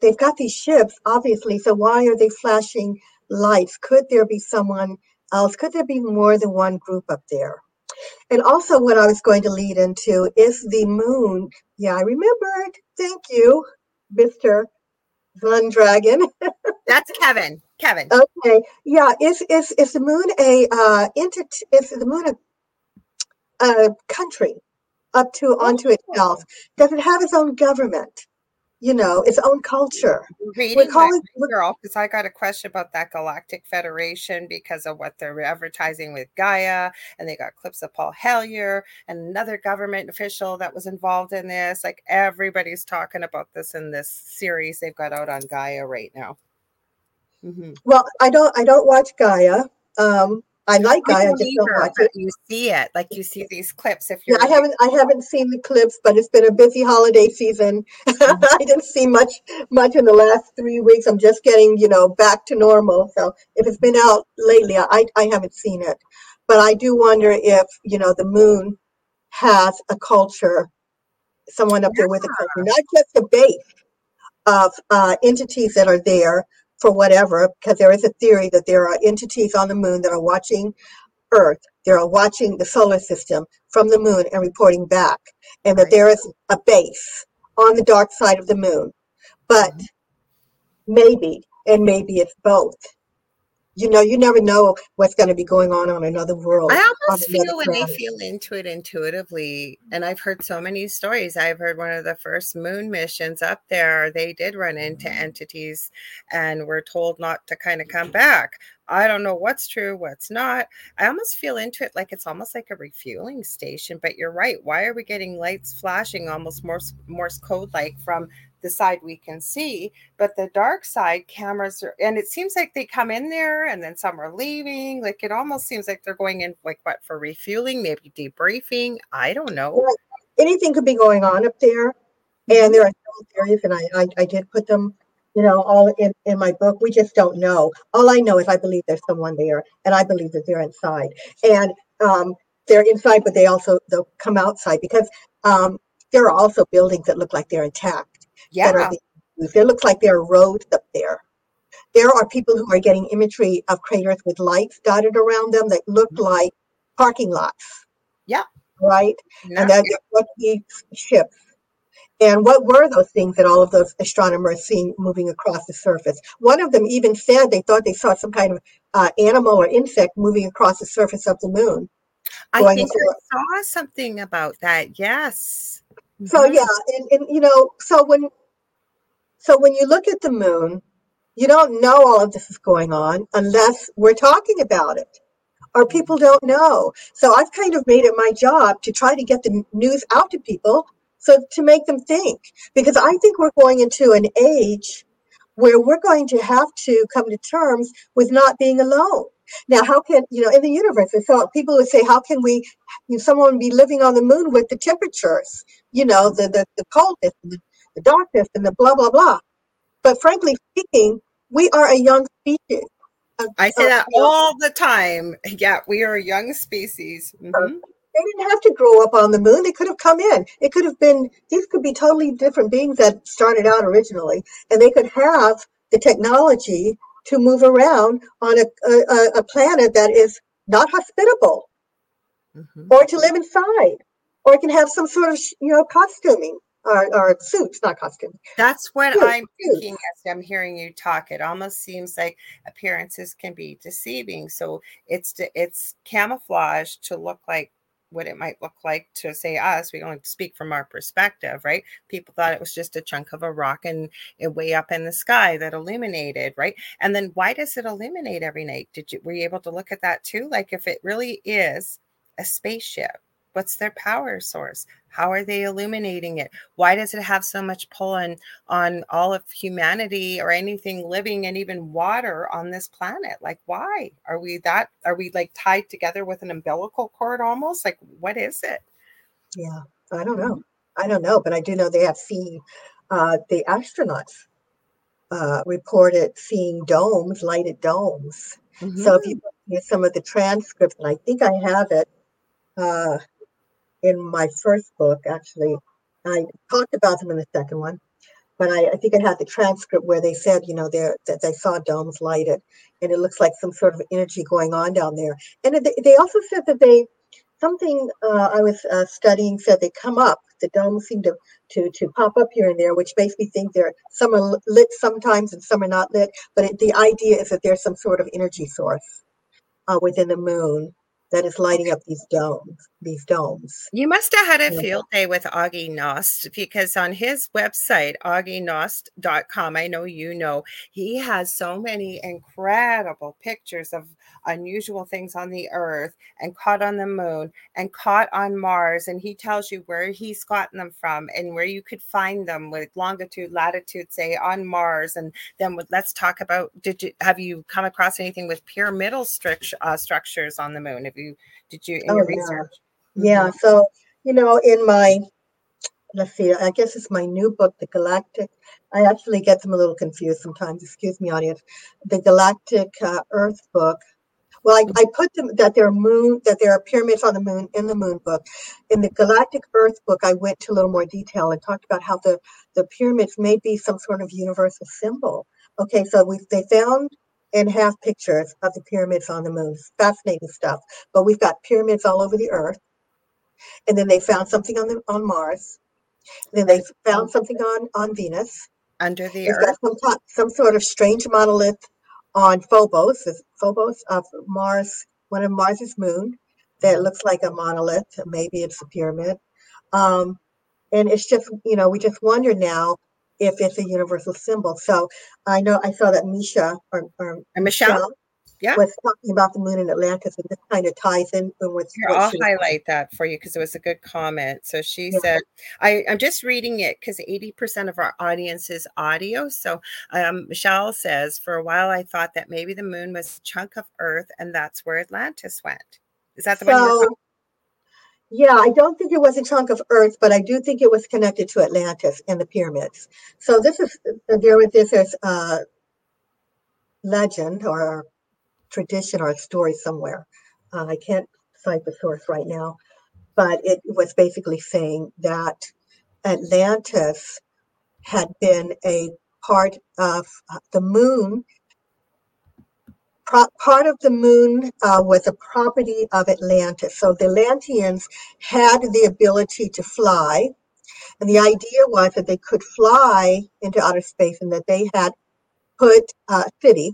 they've got these ships, obviously. So why are they flashing lights? Could there be someone else? Could there be more than one group up there? And also, what I was going to lead into is the moon. Yeah, I remembered. Thank you, Mr. Zsun Dragon. That's Kevin. Kevin. Okay. Yeah. Is the moon a country up to onto itself? Does it have its own government? You know, its own culture. Because I got a question about that Galactic Federation because of what they're advertising with Gaia, and they got clips of Paul Hellyer and another government official that was involved in this. Like, everybody's talking about this in this series they've got out on Gaia right now. Mm-hmm. Well, I don't watch Gaia. I like Gaia, I just don't watch it. You see it, like you see these clips. If you're, I haven't seen the clips, but it's been a busy holiday season. Mm-hmm. I didn't see much in the last 3 weeks. I'm just getting, you know, back to normal. So if it's been out lately, I haven't seen it, but I do wonder if, you know, the moon has a culture, someone up there with a culture, not just a base of entities that are there for whatever, because there is a theory that there are entities on the moon that are watching Earth. They are watching the solar system from the moon and reporting back, and that there is a base on the dark side of the moon. But maybe it's both. You never know what's going to be going on another world. I almost feel when they feel into it intuitively, and I've heard so many stories. I've heard one of the first moon missions up there, they did run into entities and were told not to kind of come back. I don't know what's true, what's not. I almost feel into it like it's almost like a refueling station, but you're right. Why are we getting lights flashing almost Morse code-like from the side we can see, but the dark side cameras are, and it seems like they come in there and then some are leaving. Like it almost seems like they're going in like what, for refueling, maybe debriefing. I don't know. Well, anything could be going on up there. And there are theories, and I did put them, all in my book. We just don't know. All I know is I believe there's someone there, and I believe that they're inside, and they're inside, but they'll come outside because there are also buildings that look like they're intact. Yeah, it looks like there are roads up there. There are people who are getting imagery of craters with lights dotted around them that look like parking lots. Yeah. Right? Yeah. And that's what we ships. And what were those things that all of those astronomers seeing moving across the surface? One of them even said they thought they saw some kind of animal or insect moving across the surface of the moon. I think I saw something about that. Yes. So yeah, so when you look at the moon, you don't know all of this is going on unless we're talking about it, or people don't know. So I've kind of made it my job to try to get the news out to people, so to make them think, because I think we're going into an age where we're going to have to come to terms with not being alone. Now, how can, in the universe, so people would say, how can we, someone be living on the moon with the temperatures, the coldness, and the darkness, and the blah, blah, blah. But frankly speaking, we are a young species. I say that all the time. Yeah, we are a young species. Mm-hmm. They didn't have to grow up on the moon. They could have come in. It could have been, these could be totally different beings that started out originally, and they could have the technology to move around on a planet that is not hospitable, or to live inside, or can have some sort of costuming or suits, not costume. That's what I'm thinking as I'm hearing you talk. It almost seems like appearances can be deceiving, so it's camouflage to look like what it might look like to, say, us. We don't speak from our perspective, right? People thought it was just a chunk of a rock and way up in the sky that illuminated, right? And then why does it illuminate every night? Were you able to look at that too? Like if it really is a spaceship, what's their power source? How are they illuminating it? Why does it have so much pull on all of humanity or anything living and even water on this planet? Like, why are we that? Are we like tied together with an umbilical cord almost? Like, what is it? Yeah, I don't know. But I do know they have seen the astronauts reported seeing domes, lighted domes. Mm-hmm. So if you look at some of the transcripts, and I think I have it, in my first book, actually, I talked about them in the second one, but I think I had the transcript where they said, that they saw domes lighted, and it looks like some sort of energy going on down there. And they also said that I was studying said they come up. The domes seem to pop up here and there, which makes me think some are lit sometimes and some are not lit. But the idea is that there's some sort of energy source within the moon that is lighting up these domes. You must have had a field day with Augie Nost, because on his website, augienost.com, I know he has so many incredible pictures of unusual things on the Earth, and caught on the moon, and caught on Mars, and he tells you where he's gotten them from and where you could find them with longitude, latitude, say on Mars, and then let's talk about, have you come across anything with pyramidal structures on the moon? Did you research? Yeah. Mm-hmm. So, in my, let's see, I guess it's my new book, The Galactic. I actually get them a little confused sometimes. Excuse me, audience. The Galactic Earth book. Well, I put them that there are pyramids on the moon in the moon book. In the Galactic Earth book, I went to a little more detail and talked about how the pyramids may be some sort of universal symbol. Okay, so they found and have pictures of the pyramids on the moon. It's fascinating stuff. But we've got pyramids all over the Earth. And then they found something on Mars. And then they found something on Venus. Under the Earth. Got some sort of strange monolith on Phobos of Mars, one of Mars's moon that looks like a monolith. Maybe it's a pyramid. And it's just, you know, we just wonder now if it's a universal symbol. So I know I saw that Michelle was talking about the moon in Atlantis, and this kind of ties in with. Here, I'll highlight that for you because it was a good comment. So she said, I'm just reading it because 80% of our audience is audio. So Michelle says, for a while I thought that maybe the moon was a chunk of Earth and that's where Atlantis went. Is that the one you were talking? Yeah, I don't think it was a chunk of Earth, but I do think it was connected to Atlantis and the pyramids. So this is legend or tradition or a story somewhere. I can't cite the source right now, but it was basically saying that Atlantis had been a part of the moon. Part of the moon was a property of Atlantis. So the Atlanteans had the ability to fly. And the idea was that they could fly into outer space and that they had put a city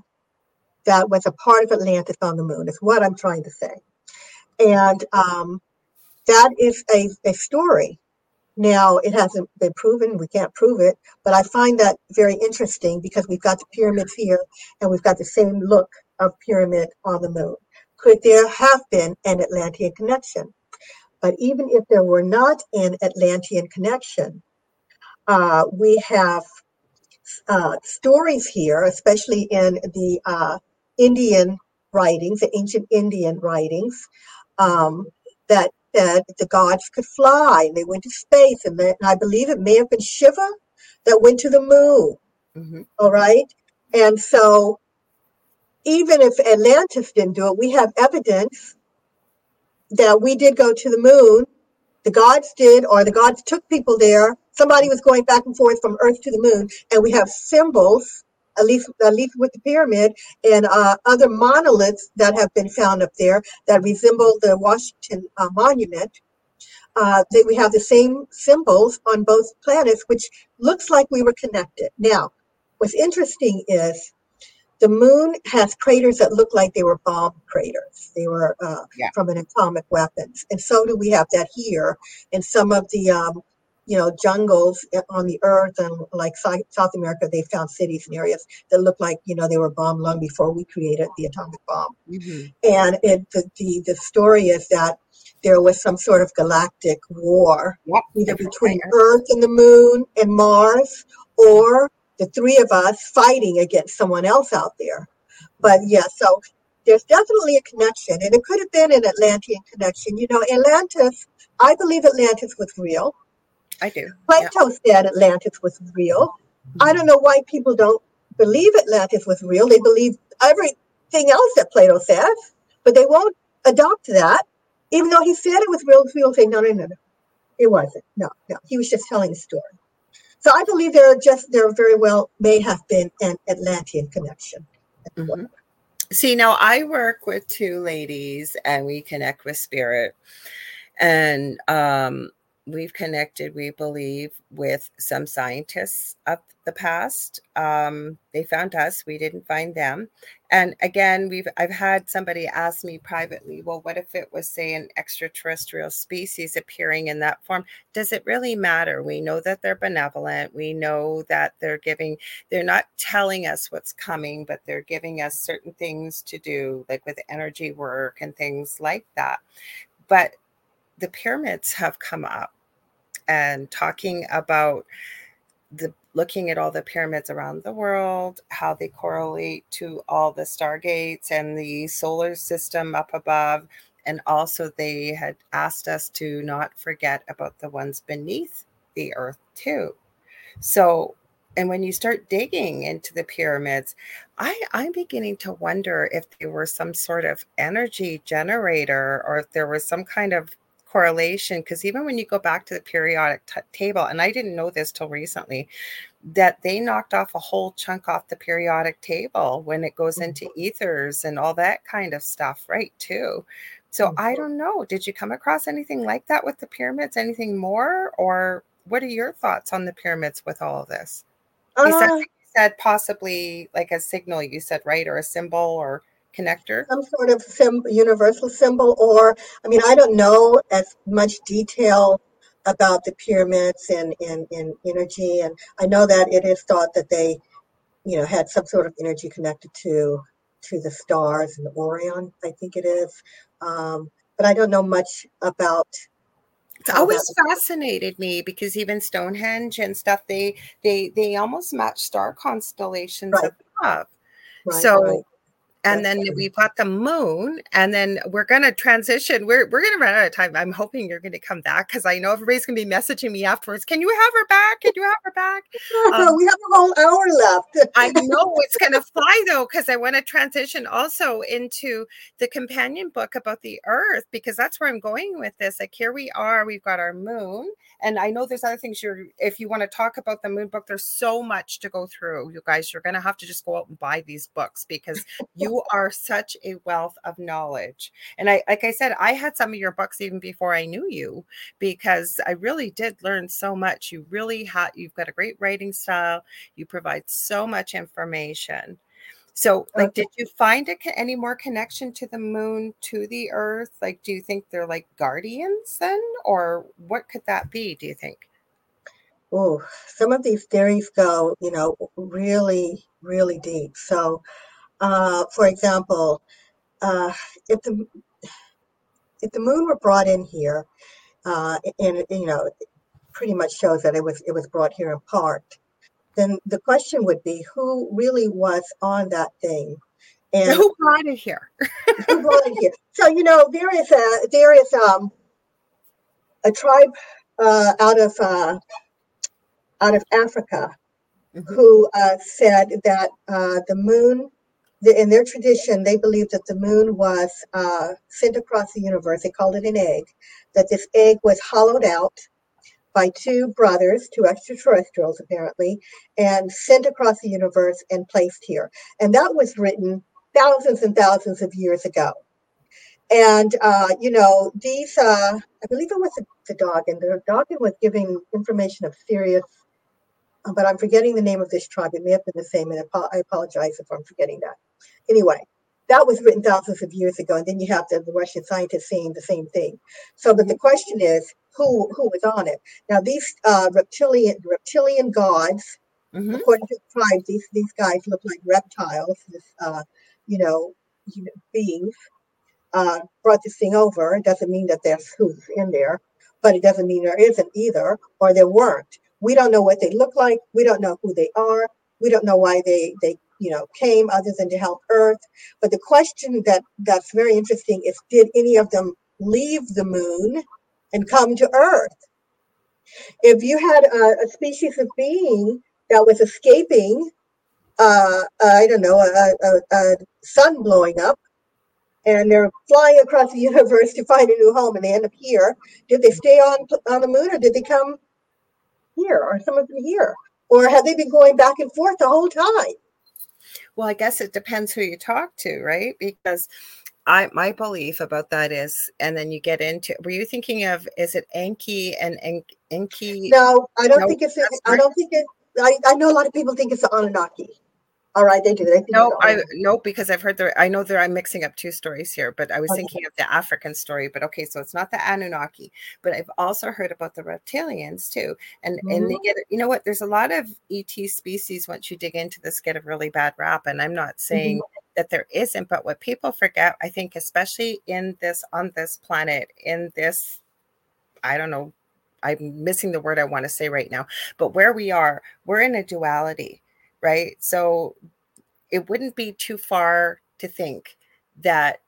that was a part of Atlantis on the moon, is what I'm trying to say. And that is a story. Now, it hasn't been proven. We can't prove it. But I find that very interesting because we've got the pyramids here and we've got the same look of pyramid on the moon. Could there have been an Atlantean connection? But even if there were not an Atlantean connection, we have stories here, especially in the Indian writings, the ancient Indian writings, that said the gods could fly and they went to space. And I believe it may have been Shiva that went to the moon. Mm-hmm. All right. And so even if Atlantis didn't do it, we have evidence that we did go to the moon. The gods did, or the gods took people there. Somebody was going back and forth from Earth to the moon. And we have symbols, at least with the pyramid and other monoliths that have been found up there that resemble the Washington Monument. That we have the same symbols on both planets, which looks like we were connected. Now, what's interesting is the moon has craters that look like they were bomb craters. They were from an atomic weapons. And so do we have that here in some of the jungles on the Earth, and like South America, they found cities and areas that look like, they were bombed long before we created the atomic bomb. Mm-hmm. And the story is that there was some sort of galactic war, either between Earth and the moon and Mars, or the three of us fighting against someone else out there. But so there's definitely a connection, and it could have been an Atlantean connection. Atlantis, I believe Atlantis was real. I do. Plato said Atlantis was real. Mm-hmm. I don't know why people don't believe Atlantis was real. They believe everything else that Plato says, but they won't adopt that. Even though he said it was real, people say, no. It wasn't. No. He was just telling a story. So I believe there very well may have been an Atlantean connection. Mm-hmm. See, now I work with two ladies and we connect with spirit. And we've connected, we believe, with some scientists of the past. They found us. We didn't find them. And again, I've had somebody ask me privately, well, what if it was, say, an extraterrestrial species appearing in that form? Does it really matter? We know that they're benevolent. We know that they're not telling us what's coming, but they're giving us certain things to do, like with energy work and things like that. But the pyramids have come up, and talking about looking at all the pyramids around the world, how they correlate to all the stargates and the solar system up above. And also they had asked us to not forget about the ones beneath the earth too. So, and when you start digging into the pyramids, I'm beginning to wonder if there were some sort of energy generator, or if there was some kind of correlation, because even when you go back to the periodic table, and I didn't know this till recently, that they knocked off a whole chunk off the periodic table when it goes into ethers and all that kind of stuff, right, too. So I don't know. Did you come across anything like that with the pyramids? Anything more? Or what are your thoughts on the pyramids with all of this? Besides said possibly like a signal, you said, right? Or a symbol or connector? Some sort of universal symbol, or, I mean, I don't know as much detail about the pyramids and energy. And I know that it is thought that they, you know, had some sort of energy connected to the stars and the Orion, I think it is. But I don't know much about. It's always fascinated me because even Stonehenge and stuff, they almost match star constellations above. Right, so, right. And then we've got the moon, and then we're going to transition. We're going to run out of time. I'm hoping you're going to come back because I know everybody's going to be messaging me afterwards. Can you have her back? Can you have her back? We have a whole hour left. I know it's going to fly, though, because I want to transition also into the companion book about the Earth, because that's where I'm going with this. Like, here we are. We've got our moon. And I know there's other things if you want to talk about the moon book, there's so much to go through. You guys, you're going to have to just go out and buy these books because you are such a wealth of knowledge. And I, like I said, I had some of your books even before I knew you, because I really did learn so much. You really have, you've got a great writing style. You provide so much information. So, like, did you find any more connection to the moon, to the Earth? Like, do you think they're like guardians then? Or what could that be, do you think? Oh, some of these theories go, you know, really, really deep. So, for example, if the moon were brought in here, and, you know, it pretty much shows that it was brought here in part, then the question would be, who really was on that thing? And who brought it here? Who brought it here? So, you know, there is a tribe out of Africa, mm-hmm. who said that the moon, in their tradition, they believed that the moon was sent across the universe. They called it an egg, that this egg was hollowed out by two brothers, two extraterrestrials apparently, and sent across the universe and placed here. And that was written thousands and thousands of years ago. And, you know, these, I believe it was the Dogon. The Dogon was giving information of Sirius, but I'm forgetting the name of this tribe. It may have been the same, and I apologize if I'm forgetting that. Anyway, that was written thousands of years ago, and then you have the Russian scientists saying the same thing. So, but the question is, who was on it? Now, these reptilian gods, mm-hmm. according to the tribe, these guys look like reptiles. This, beings brought this thing over. It doesn't mean that there's who's in there, but it doesn't mean there isn't either, or there weren't. We don't know what they look like. We don't know who they are. We don't know why they came other than to help Earth. But the question that's very interesting is, did any of them leave the moon and come to Earth? If you had a species of being that was escaping, a sun blowing up, and they're flying across the universe to find a new home, and they end up here, did they stay on the moon, or did they come here, or some of them here? Or have they been going back and forth the whole time? Well, I guess it depends who you talk to, right? Because my belief about that is, and then you get into, were you thinking of, is it Enki and Enki? No, I don't think it's, I don't think it, I know a lot of people think it's the Anunnaki. All right, they do. They think because I've heard I'm mixing up two stories here, but I was thinking of the African story, but okay, so it's not the Anunnaki, but I've also heard about the reptilians too. And mm-hmm. and they get, you know what, there's a lot of ET species, once you dig into this, get a really bad rap, and I'm not saying mm-hmm. that there isn't, but what people forget, I think, especially on this planet, I don't know, I'm missing the word I want to say right now, but where we are, we're in a duality, right? So it wouldn't be too far to think that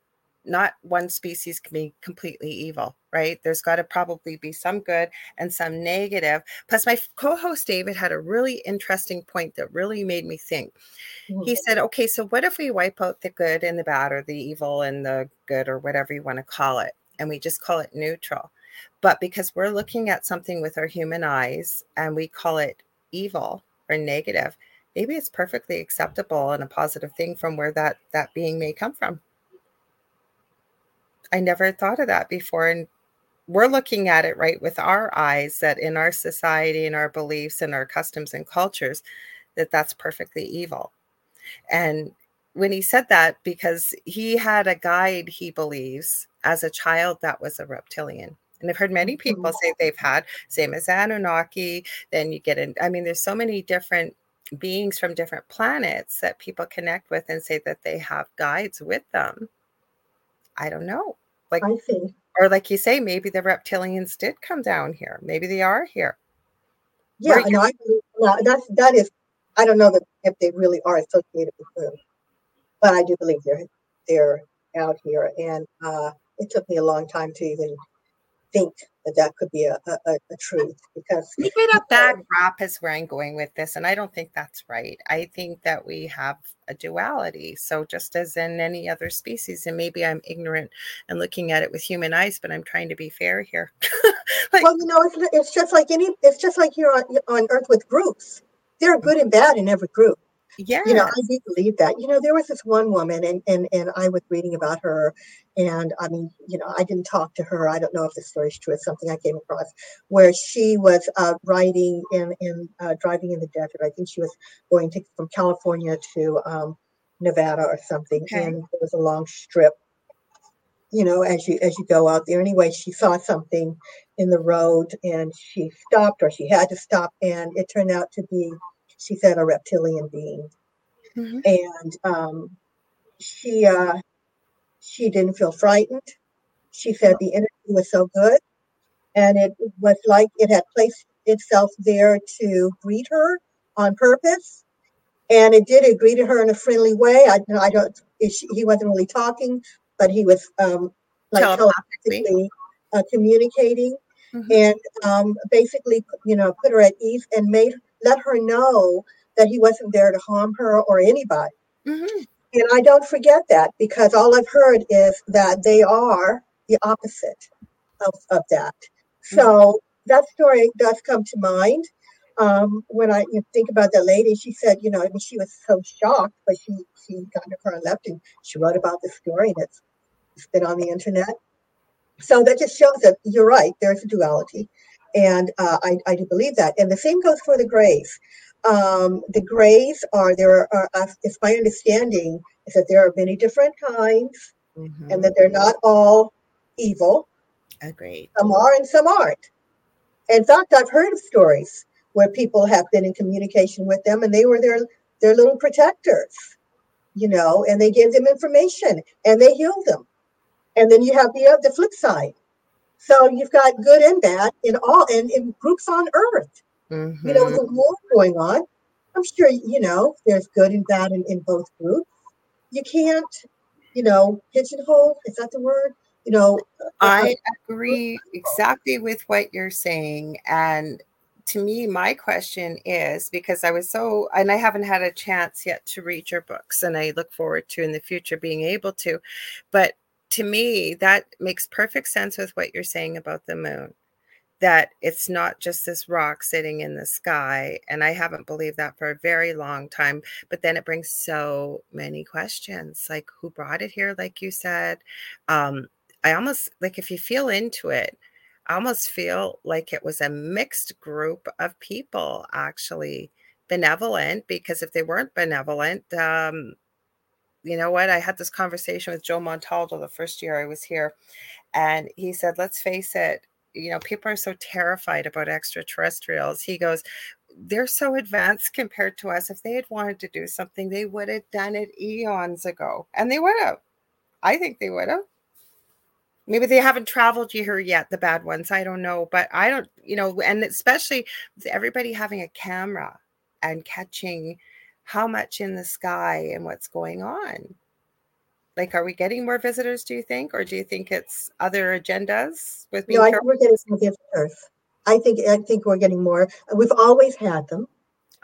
not one species can be completely evil, right? There's got to probably be some good and some negative. Plus, my co-host David had a really interesting point that really made me think. Mm-hmm. He said, okay, so what if we wipe out the good and the bad, or the evil and the good, or whatever you want to call it, and we just call it neutral? But because we're looking at something with our human eyes and we call it evil or negative, maybe it's perfectly acceptable and a positive thing from where that being may come from. I never thought of that before. And we're looking at it, right, with our eyes, that in our society and our beliefs and our customs and cultures, that that's perfectly evil. And when he said that, because he had a guide, he believes, as a child that was a reptilian. And I've heard many people say they've had, same as Anunnaki. Then you get in, I mean, there's so many different beings from different planets that people connect with and say that they have guides with them. I don't know. Like, I see. Or like you say, maybe the reptilians did come down here. Maybe they are here. Yeah, right? No, that is, I don't know if they really are associated with them, but I do believe they're out here. And it took me a long time to even think that could be a truth, because we get a bad rap as where I'm going with this, and I don't think that's right. I think that we have a duality. So just as in any other species, and maybe I'm ignorant and looking at it with human eyes, but I'm trying to be fair here. Like, well, you know, it's just like you're on Earth with groups. There are good and bad in every group. Yeah, you know, I do believe that. You know, there was this one woman, and I was reading about her, and I mean, you know, I didn't talk to her. I don't know if the story's true. It's something I came across where she was riding and driving in the desert. I think she was going to from California to Nevada or something, okay. And it was a long strip. You know, as you go out there. Anyway, she saw something in the road, and she stopped, or she had to stop, and it turned out to be, she said, a reptilian being. Mm-hmm. And she didn't feel frightened. She said the energy was so good, and it was like it had placed itself there to greet her on purpose. And it did. It greeted her in a friendly way. He wasn't really talking, but he was like telepathically communicating, mm-hmm. and basically, you know, put her at ease and let her know that he wasn't there to harm her or anybody. Mm-hmm. And I don't forget that, because all I've heard is that they are the opposite of that. Mm-hmm. So that story does come to mind. When I think about that lady, she said, you know, I mean, she was so shocked, but she got in her car and left, and she wrote about the story, and it's been on the internet. So that just shows that you're right, there's a duality. And I do believe that. And the same goes for the Greys. The Greys it's my understanding is that there are many different kinds, mm-hmm. and that they're not all evil. Agreed. Some are and some aren't. In fact, I've heard of stories where people have been in communication with them, and they were their little protectors, you know, and they gave them information, and they healed them. And then you have the flip side. So you've got good and bad in all, and in groups on Earth. Mm-hmm. You know, with the war going on, I'm sure, you know, there's good and bad in both groups. You can't, you know, pigeonhole. Is that the word? You know, I agree exactly with what you're saying. And to me, my question is, because I haven't had a chance yet to read your books, and I look forward to in the future being able to, but to me, that makes perfect sense with what you're saying about the moon, that it's not just this rock sitting in the sky. And I haven't believed that for a very long time. But then it brings so many questions, like who brought it here, like you said. I almost, like, if you feel into it, I almost feel like it was a mixed group of people, actually benevolent, because if they weren't benevolent, you know what? I had this conversation with Joe Montaldo the first year I was here, and he said, let's face it, you know, people are so terrified about extraterrestrials. He goes, they're so advanced compared to us. If they had wanted to do something, they would have done it eons ago. And they would have. I think they would have. Maybe they haven't traveled here yet, the bad ones. I don't know. But I don't, you know, and especially with everybody having a camera and catching how much in the sky and what's going on. Like, are we getting more visitors, do you think? Or do you think it's other agendas? No, I think we're getting more visitors. I think we're getting more. We've always had them.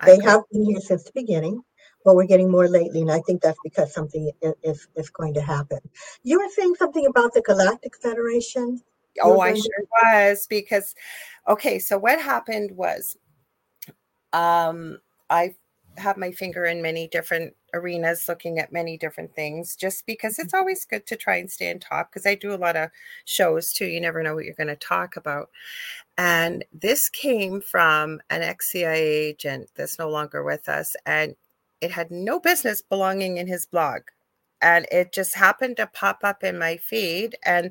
They have been here since the beginning, but we're getting more lately. And I think that's because something is going to happen. You were saying something about the Galactic Federation. Oh, I sure was, because, okay, so what happened was I have my finger in many different arenas, looking at many different things, just because it's always good to try and stay on top, because I do a lot of shows too. You never know what you're going to talk about. And this came from an ex-CIA agent that's no longer with us, and it had no business belonging in his blog. And it just happened to pop up in my feed, and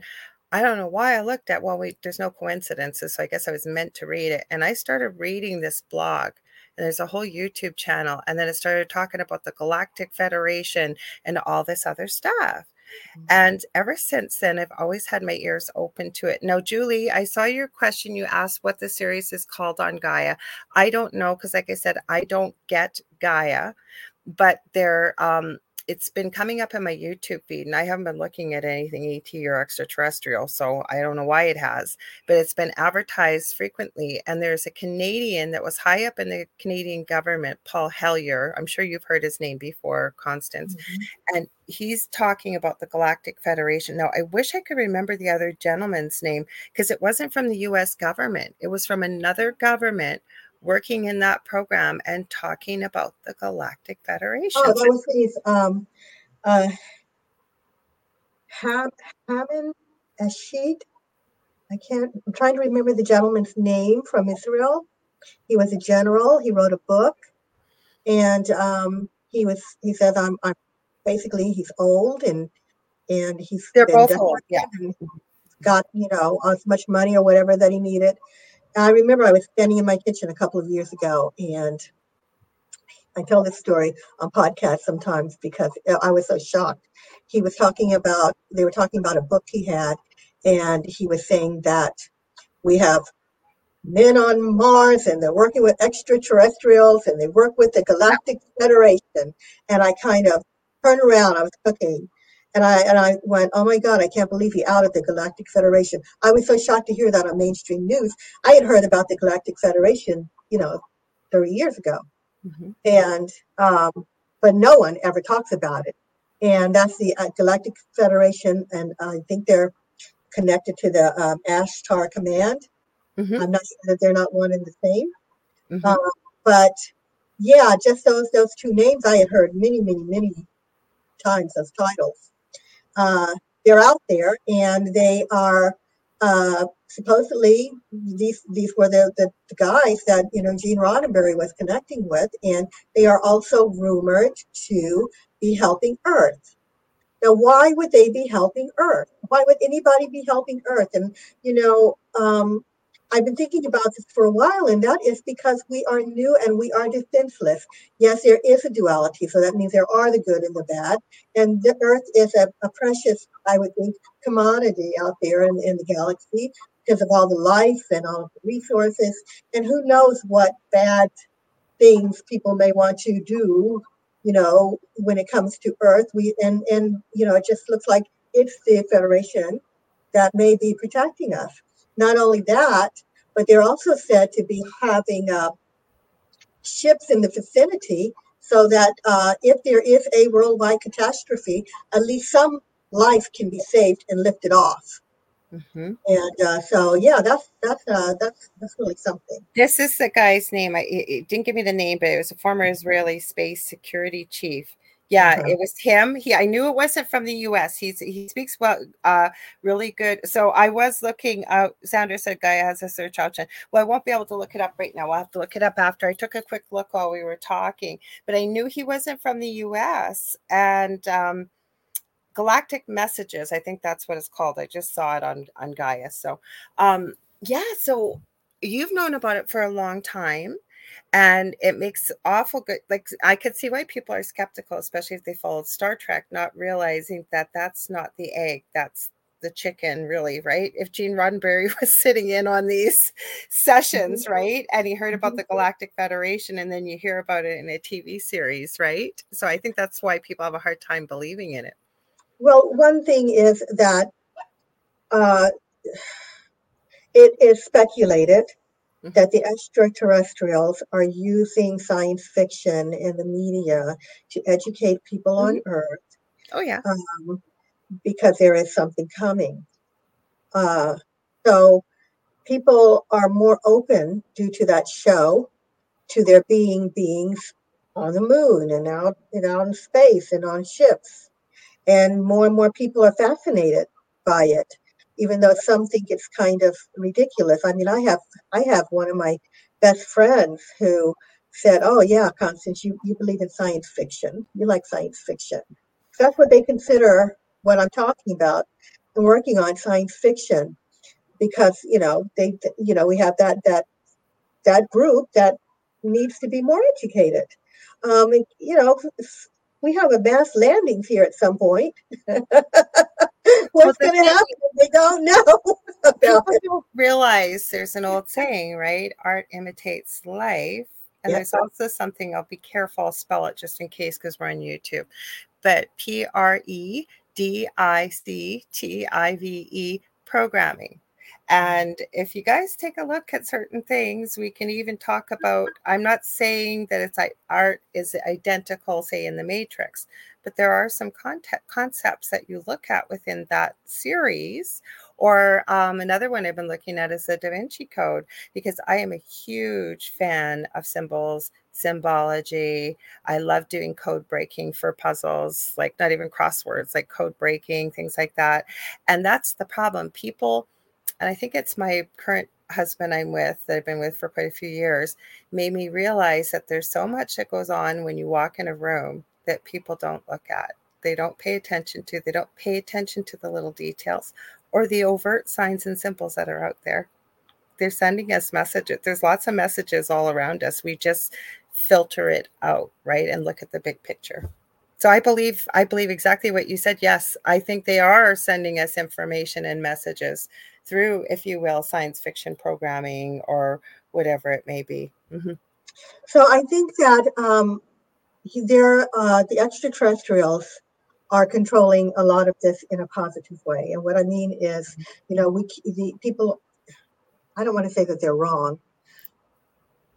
I don't know why I looked at, there's no coincidences, so I guess I was meant to read it. And I started reading this blog, and there's a whole YouTube channel, and then it started talking about the Galactic Federation and all this other stuff. Mm-hmm. And ever since then, I've always had my ears open to it. Now, Julie, I saw your question. You asked what the series is called on Gaia. I don't know, because like I said, I don't get Gaia, but they're... it's been coming up in my YouTube feed, and I haven't been looking at anything ET or extraterrestrial, so I don't know why it has, but it's been advertised frequently. And there's a Canadian that was high up in the Canadian government, Paul Hellyer. I'm sure you've heard his name before, Constance. Mm-hmm. And he's talking about the Galactic Federation. Now, I wish I could remember the other gentleman's name, because it wasn't from the U.S. government. It was from another government working in that program and talking about the Galactic Federation. Oh, that was these Haman Ashid. I'm trying to remember the gentleman's name from Israel. He was a general. He wrote a book, and he says I'm basically he's old and he's they're both old, yeah. And got as much money or whatever that he needed. I remember I was standing in my kitchen a couple of years ago, and I tell this story on podcasts sometimes because I was so shocked. They were talking about a book he had, and he was saying that we have men on Mars, and they're working with extraterrestrials, and they work with the Galactic Federation. And I kind of turned around. I was cooking. And I went, oh my God, I can't believe he outed the Galactic Federation. I was so shocked to hear that on mainstream news. I had heard about the Galactic Federation, 30 years ago. Mm-hmm. And, but no one ever talks about it. And that's the Galactic Federation. And I think they're connected to the Ashtar Command. Mm-hmm. I'm not sure that they're not one and the same. Mm-hmm. But yeah, just those two names I had heard many, many, many times as titles. They're out there, and they are supposedly these were the guys that Gene Roddenberry was connecting with, and they are also rumored to be helping Earth. Now, why would they be helping Earth? Why would anybody be helping Earth? And I've been thinking about this for a while, and that is because we are new and we are defenseless. Yes, there is a duality, so that means there are the good and the bad. And the Earth is a precious, I would think, commodity out there in the galaxy because of all the life and all of the resources. And who knows what bad things people may want to do, when it comes to Earth. It just looks like it's the Federation that may be protecting us. Not only that, but they're also said to be having ships in the vicinity so that if there is a worldwide catastrophe, at least some life can be saved and lifted off. Mm-hmm. And that's really something. This is the guy's name. It didn't give me the name, but it was a former Israeli space security chief. Yeah, it was him. I knew it wasn't from the U.S. He speaks well, really good. So I was looking. Sandra said Gaia has a search option. Well, I won't be able to look it up right now. I'll have to look it up after. I took a quick look while we were talking, but I knew he wasn't from the U.S. And Galactic Messages, I think that's what it's called. I just saw it on Gaia. So so you've known about it for a long time. And it makes awful good. Like, I could see why people are skeptical, especially if they followed Star Trek, not realizing that that's not the egg, that's the chicken, really, right? If Gene Roddenberry was sitting in on these sessions, mm-hmm. right, and he heard about mm-hmm. the Galactic Federation, and then you hear about it in a TV series, right? So I think that's why people have a hard time believing in it. Well, one thing is that it is speculated that the extraterrestrials are using science fiction and the media to educate people on Earth. Oh, yeah. Because there is something coming. So people are more open due to that show to there being beings on the moon and out in space and on ships. And more people are fascinated by it, even though some think it's kind of ridiculous. I mean, I have one of my best friends who said, "Oh yeah, Constance, you believe in science fiction. You like science fiction." That's what they consider what I'm talking about and working on, science fiction, because we have that group that needs to be more educated. We have a mass landing here at some point. What's going to happen? They don't know about it. People realize there's an old saying, right? Art imitates life. And There's also something, I'll be careful, I'll spell it just in case because we're on YouTube. But PREDICTIVE programming. And if you guys take a look at certain things, we can even talk about, I'm not saying that it's like art is identical, say, in the Matrix, but there are some concepts that you look at within that series. Or another one I've been looking at is the Da Vinci Code, because I am a huge fan of symbols, symbology. I love doing code breaking for puzzles, like not even crosswords, like code breaking, things like that. And that's the problem. People... And I think it's my current husband I'm with, that I've been with for quite a few years, made me realize that there's so much that goes on when you walk in a room that people don't look at. They don't pay attention to. They don't pay attention to the little details or the overt signs and symbols that are out there. They're sending us messages. There's lots of messages all around us. We just filter it out, right, and look at the big picture. So I believe exactly what you said. Yes, I think they are sending us information and messages through, if you will, science fiction programming or whatever it may be. Mm-hmm. So I think that the extraterrestrials are controlling a lot of this in a positive way. And what I mean is, people, I don't want to say that they're wrong,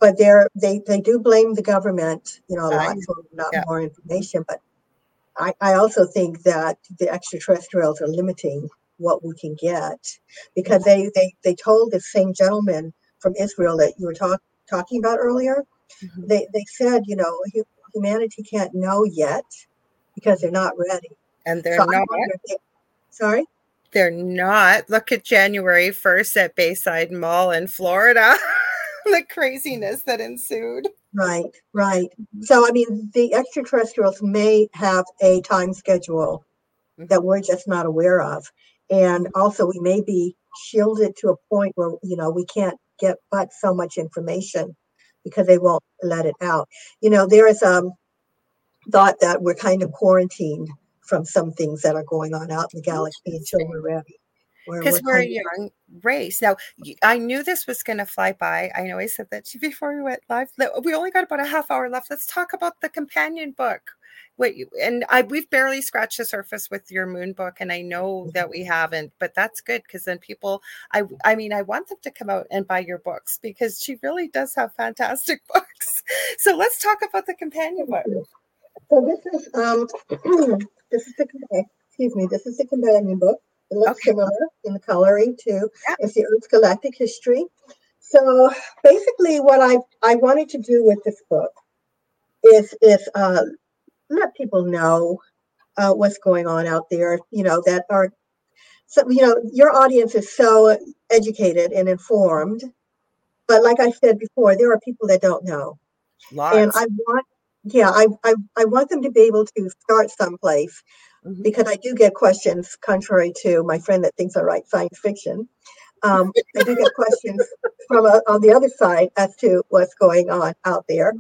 but they do blame the government, a lot for not more information. But I also think that the extraterrestrials are limiting what we can get, because they told the same gentleman from Israel that you were talking about earlier. Mm-hmm. They said, humanity can't know yet because they're not ready. And they're not. Sorry? They're not. Look at January 1st at Bayside Mall in Florida. The craziness that ensued. Right. So, I mean, the extraterrestrials may have a time schedule that we're just not aware of. And also, we may be shielded to a point where, we can't get but so much information because they won't let it out. There is a thought that we're kind of quarantined from some things that are going on out in the galaxy until we're ready. Because we're a young race. Now, I knew this was going to fly by. I know I said that before we went live. We only got about a half hour left. Let's talk about the companion book. We've barely scratched the surface with your moon book, and I know that we haven't, but that's good, because then people, I want them to come out and buy your books, because she really does have fantastic books. So let's talk about the companion book. So this is the companion book. It looks similar in the coloring too. Yeah. It's the Earth's Galactic History. So basically, what I wanted to do with this book is let people know what's going on out there. Your audience is so educated and informed, but like I said before, there are people that don't know. Lots. And I want them to be able to start someplace. Mm-hmm. Because I do get questions, contrary to my friend that thinks I write science fiction. I do get questions from on the other side as to what's going on out there.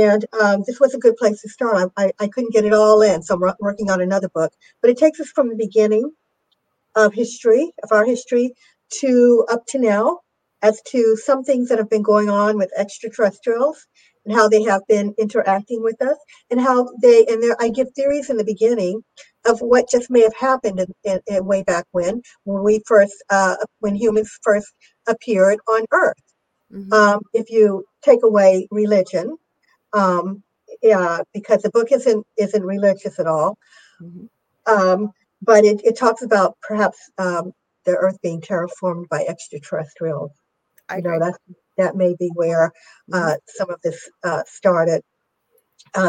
And this was a good place to start. I couldn't get it all in, so I'm working on another book. But it takes us from the beginning of history, of our history, to up to now, as to some things that have been going on with extraterrestrials and how they have been interacting with us, and how they, and there, I give theories in the beginning of what just may have happened in way back when humans first appeared on Earth. Mm-hmm. If you take away religion, because the book isn't religious at all, mm-hmm. But it talks about perhaps the Earth being terraformed by extraterrestrials. That may be where some of this started.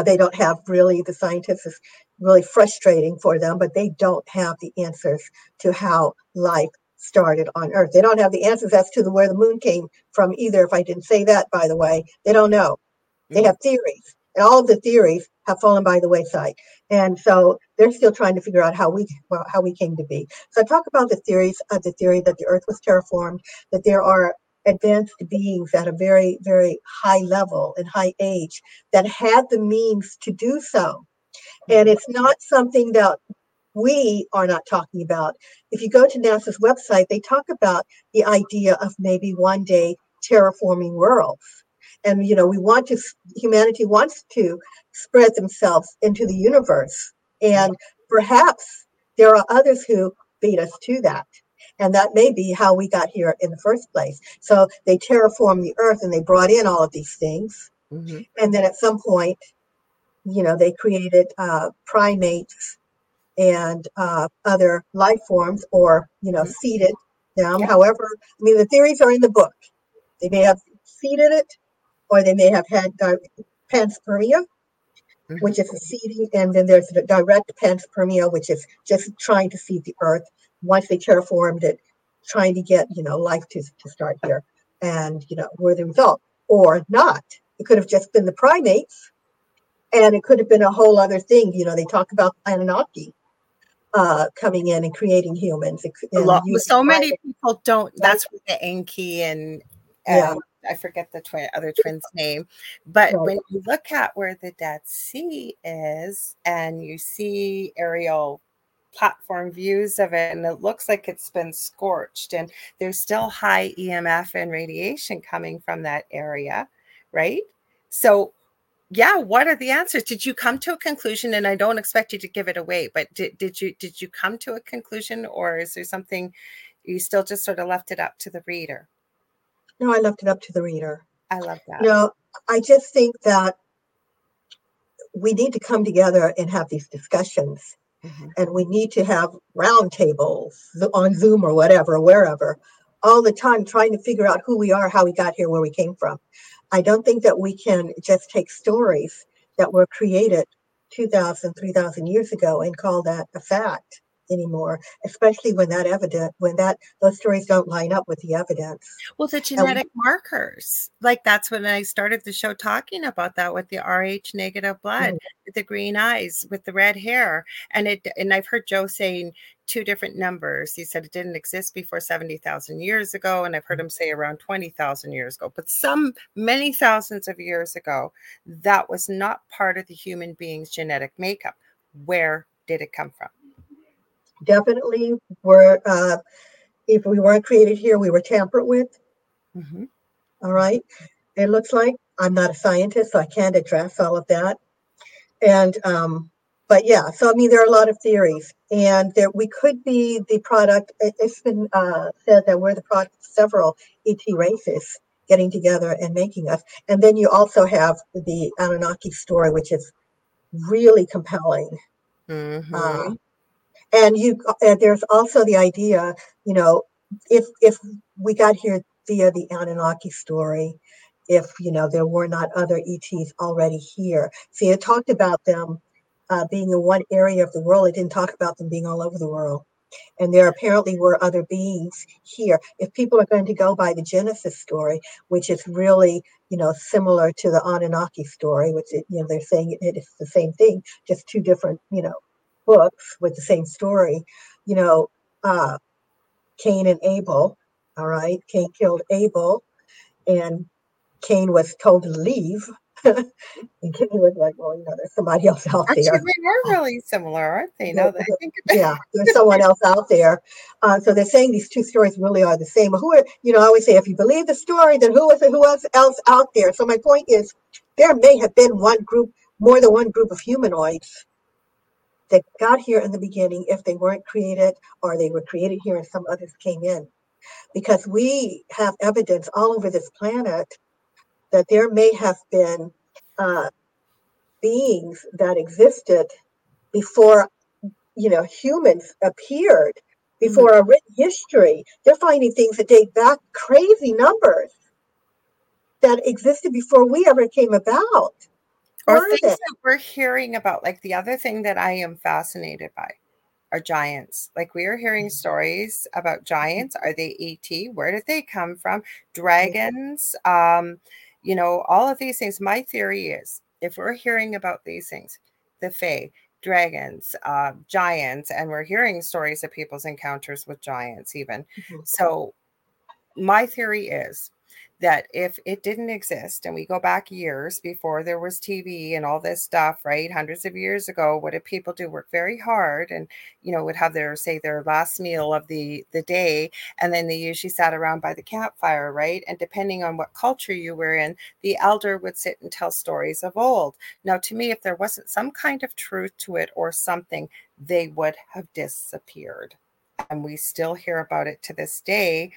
They don't have really, the scientists is really frustrating for them, but they don't have the answers to how life started on Earth. They don't have the answers as to where the moon came from either, if I didn't say that, by the way. They don't know. They have theories, and all of the theories have fallen by the wayside. And so they're still trying to figure out how we came to be. So I talk about the theories, the theory that the Earth was terraformed, that there are advanced beings at a very, very high level and high age that had the means to do so. And it's not something that we are not talking about. If you go to NASA's website, they talk about the idea of maybe one day terraforming worlds. And, we want to, humanity wants to spread themselves into the universe. And perhaps there are others who beat us to that. And that may be how we got here in the first place. So they terraformed the Earth and they brought in all of these things. Mm-hmm. And then at some point, they created primates and other life forms or, seeded them. Yeah. However, the theories are in the book. They may have seeded it, or they may have had panspermia, mm-hmm. which is a seeding. And then there's the direct panspermia, which is just trying to seed the Earth. Once they terraformed it, trying to get, life to start here. And, were the result or not. It could have just been the primates, and it could have been a whole other thing. They talk about Anunnaki coming in and creating humans. So many people don't. That's what the Enki and I forget the other twin's name. But when you look at where the Dead Sea is and you see aerial platform views of it, and it looks like it's been scorched, and there's still high EMF and radiation coming from that area, right? So, what are the answers? Did you come to a conclusion? And I don't expect you to give it away, but did you come to a conclusion, or is there something you still just sort of left it up to the reader? No, I left it up to the reader. I love that. I just think that we need to come together and have these discussions. Mm-hmm. And we need to have round tables on Zoom or whatever, wherever, all the time, trying to figure out who we are, how we got here, where we came from. I don't think that we can just take stories that were created 2,000, 3,000 years ago and call that a fact anymore, especially when those stories don't line up with the evidence. Well, the genetic markers, that's when I started the show talking about that, with the Rh negative blood, mm-hmm. with the green eyes, with the red hair, and I've heard Joe saying two different numbers. He said it didn't exist before 70,000 years ago, and I've heard him say around 20,000 years ago, but many thousands of years ago, that was not part of the human being's genetic makeup. Where did it come from? Definitely were, if we weren't created here, we were tampered with. Mm-hmm. All right. It looks like I'm not a scientist, so I can't address all of that. And, so there are a lot of theories, and that we could be the product. It's been said that we're the product of several ET races getting together and making us. And then you also have the Anunnaki story, which is really compelling. Mm-hmm. And there's also the idea, if we got here via the Anunnaki story, if, there were not other ETs already here. See, it talked about them being in one area of the world. It didn't talk about them being all over the world. And there apparently were other beings here. If people are going to go by the Genesis story, which is really, similar to the Anunnaki story, which, they're saying it is the same thing, just two different, books with the same story, Cain and Abel. All right, Cain killed Abel, and Cain was told to leave. And Cain was like, "Well, there's somebody else out there." Actually, they're really similar, aren't they? No, I think. Yeah, there's someone else out there. So they're saying these two stories really are the same. Who are I always say, if you believe the story, then who else out there? So my point is, there may have been more than one group of humanoids that got here in the beginning, if they weren't created, or they were created here and some others came in. Because we have evidence all over this planet that there may have been beings that existed before, humans appeared, before our written history. They're finding things that date back crazy numbers that existed before we ever came about. Or things that we're hearing about. Like the other thing that I am fascinated by are giants. Like we are hearing stories about giants. Are they ET? Where did they come from? Dragons, you know, all of these things. My theory is if we're hearing about these things, the Fae, dragons, giants, and we're hearing stories of people's encounters with giants even. Mm-hmm. So my theory is that if it didn't exist and we go back years before there was TV and all this stuff, right? Hundreds of years ago, what did people do? Work very hard and, you know, would have their, say, their last meal of the day. And then they usually sat around by the campfire, right? And depending on what culture you were in, the elder would sit and tell stories of old. Now, to me, if there wasn't some kind of truth to it or something, they would have disappeared. And we still hear about it to this day.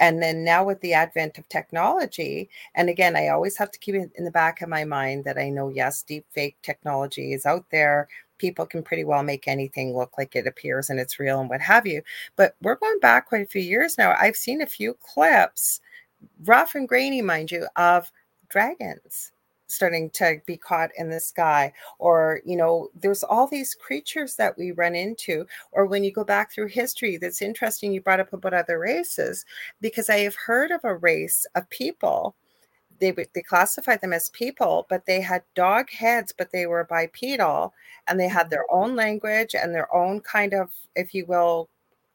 And then now with the advent of technology, and again, I always have to keep it in the back of my mind that I know, yes, deep fake technology is out there. People can pretty well make anything look like it appears and it's real and what have you. But we're going back quite a few years now. I've seen a few clips, rough and grainy, mind you, of dragons starting to be caught in the sky, or, you know, there's all these creatures that we run into. Or when you go back through history, that's interesting. You brought up about other races, because I have heard of a race of people. They classified them as people, but they had dog heads, but they were bipedal, and they had their own language and their own kind of, if you will,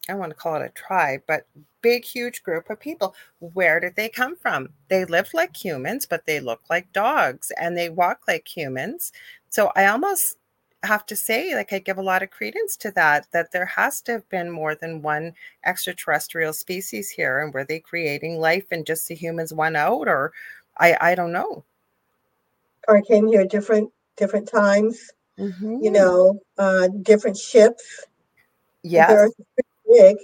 I don't want to call it a tribe, but big, huge group of people. Where did they come from? They lived like humans, but they look like dogs and they walk like humans. So I almost have to say, like, I give a lot of credence to that there has to have been more than one extraterrestrial species here. And were they creating life and just the humans won out? Or I don't know. Or came here different times, you know, different ships. Yes. Big,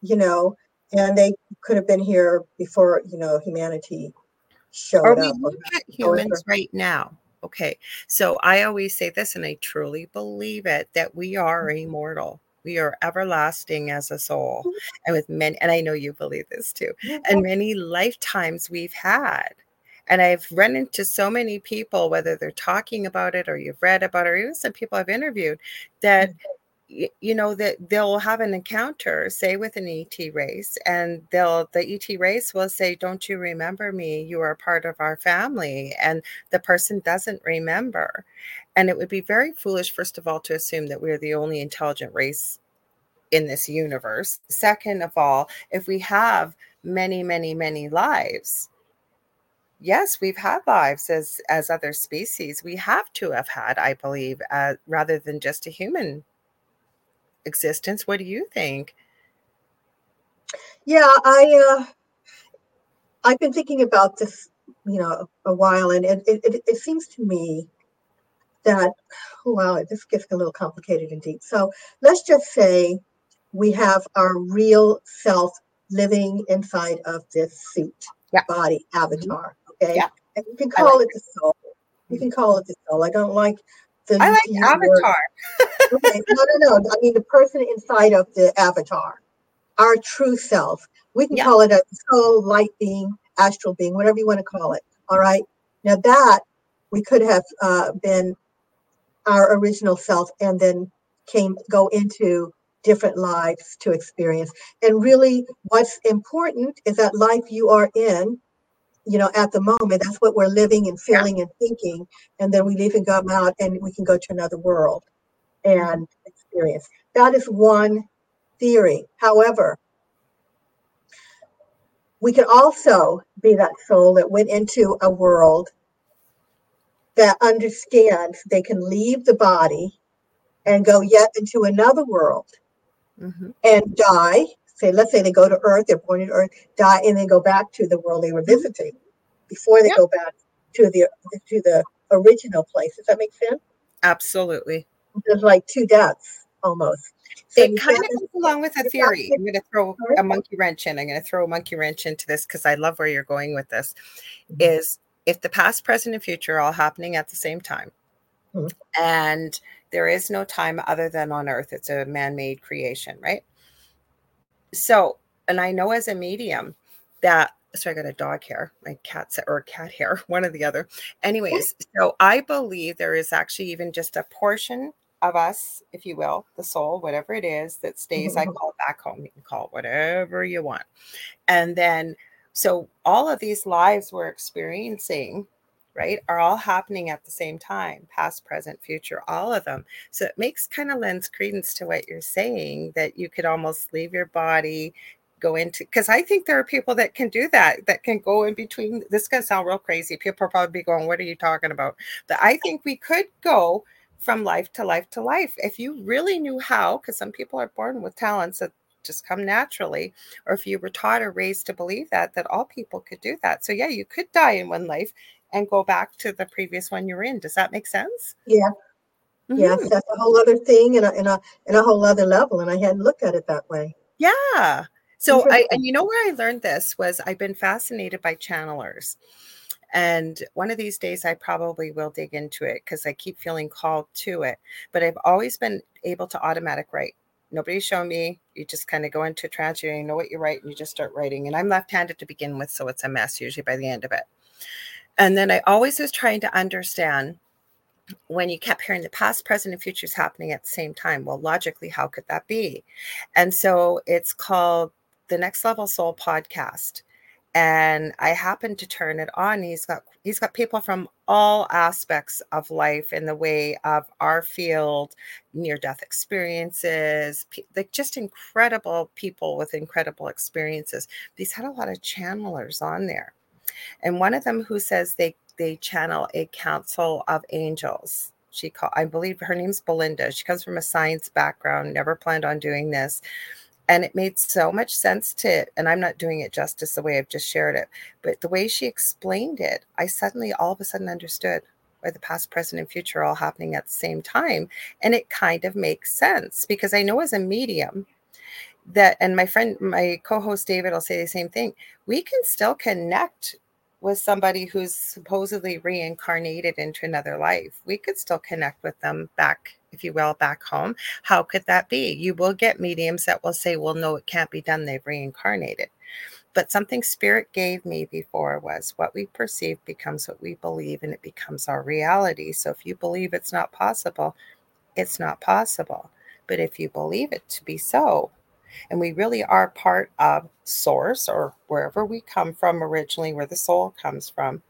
you know, and they could have been here before, you know, humanity showed up. Or we look at humans right now. Okay. So I always say this, and I truly believe it, that we are immortal. We are everlasting as a soul. And with many, and I know you believe this too, and many lifetimes we've had. And I've run into so many people, whether they're talking about it or you've read about it, or even some people I've interviewed, that you know, that they'll have an encounter, say, with an ET race, and the ET race will say, "Don't you remember me? You are part of our family." And the person doesn't remember. And it would be very foolish, first of all, to assume that we're the only intelligent race in this universe. Second of all, if we have many, many, many lives, yes, we've had lives as other species. We have to have had, I believe, rather than just a human existence. What do you think? Yeah, I've been thinking about this, you know, a while, and it seems to me that, wow, this gets a little complicated indeed. So let's just say we have our real self living inside of this suit, body, avatar. Okay, and you can call it the soul. You can call it the soul. I don't like. I like avatar. Okay. No. I mean, the person inside of the avatar, our true self. We can call it a soul, light being, astral being, whatever you want to call it. All right. Now that we could have been our original self, and then go into different lives to experience. And really, what's important is that life you are in, you know, at the moment, that's what we're living and feeling and thinking. And then we leave and come out, and we can go to another world and experience. That is one theory. However, we can also be that soul that went into a world that understands they can leave the body and go yet into another world and die. Let's say they go to Earth, they're born in Earth, die, and then go back to the world they were visiting before they go back to the original place. Does that make sense? Absolutely. There's like two deaths almost. So it kind of goes along with a theory. I'm going to throw a monkey wrench in. I'm going to throw a monkey wrench into this because I love where you're going with this. Is if the past, present, and future are all happening at the same time, and there is no time other than on Earth, it's a man-made creation, right? So, and I know as a medium that So I got a dog hair, my cat's or cat hair, one or the other. Anyways, so I believe there is actually even just a portion of us, if you will, the soul, whatever it is that stays. I call it back home. You can call it whatever you want. And then, so all of these lives we're experiencing, right, are all happening at the same time, past, present, future, all of them. So it makes kind of lends credence to what you're saying, that you could almost leave your body, go into, because I think there are people that can do that, that can go in between. This is going to sound real crazy. People are probably be going, what are you talking about? But I think we could go from life to life to life. If you really knew how, because some people are born with talents that just come naturally, or if you were taught or raised to believe that all people could do that. So yeah, you could die in one life and go back to the previous one you were in. Does that make sense? Yeah. Mm-hmm. Yeah. That's a whole other thing and a whole other level. And I hadn't looked at it that way. Yeah. So where I learned this was I've been fascinated by channelers, and one of these days I probably will dig into it because I keep feeling called to it, but I've always been able to automatic write. Nobody's shown me. You just kind of go into a trance, you know what you write, and you just start writing. And I'm left-handed to begin with, so it's a mess usually by the end of it. And then I always was trying to understand when you kept hearing the past, present, and future is happening at the same time. Well, logically, how could that be? And so it's called The Next Level Soul podcast, and I happened to turn it on. He's got people from all aspects of life in the way of our field, near-death experiences, like just incredible people with incredible experiences. But he's had a lot of channelers on there, and one of them who says they channel a council of angels. I believe her name's Belinda. She comes from a science background. Never planned on doing this. And it made so much sense and I'm not doing it justice the way I've just shared it, but the way she explained it, I suddenly all of a sudden understood why the past, present, and future are all happening at the same time. And it kind of makes sense because I know as a medium that, and my co-host David will say the same thing, we can still connect with somebody who's supposedly reincarnated into another life. We could still connect with them back, if you will, back home. How could that be? You will get mediums that will say, well, no, it can't be done. They've reincarnated. But something spirit gave me before was what we perceive becomes what we believe, and it becomes our reality. So if you believe it's not possible, it's not possible. But if you believe it to be so, and we really are part of source or wherever we come from originally, where the soul comes from,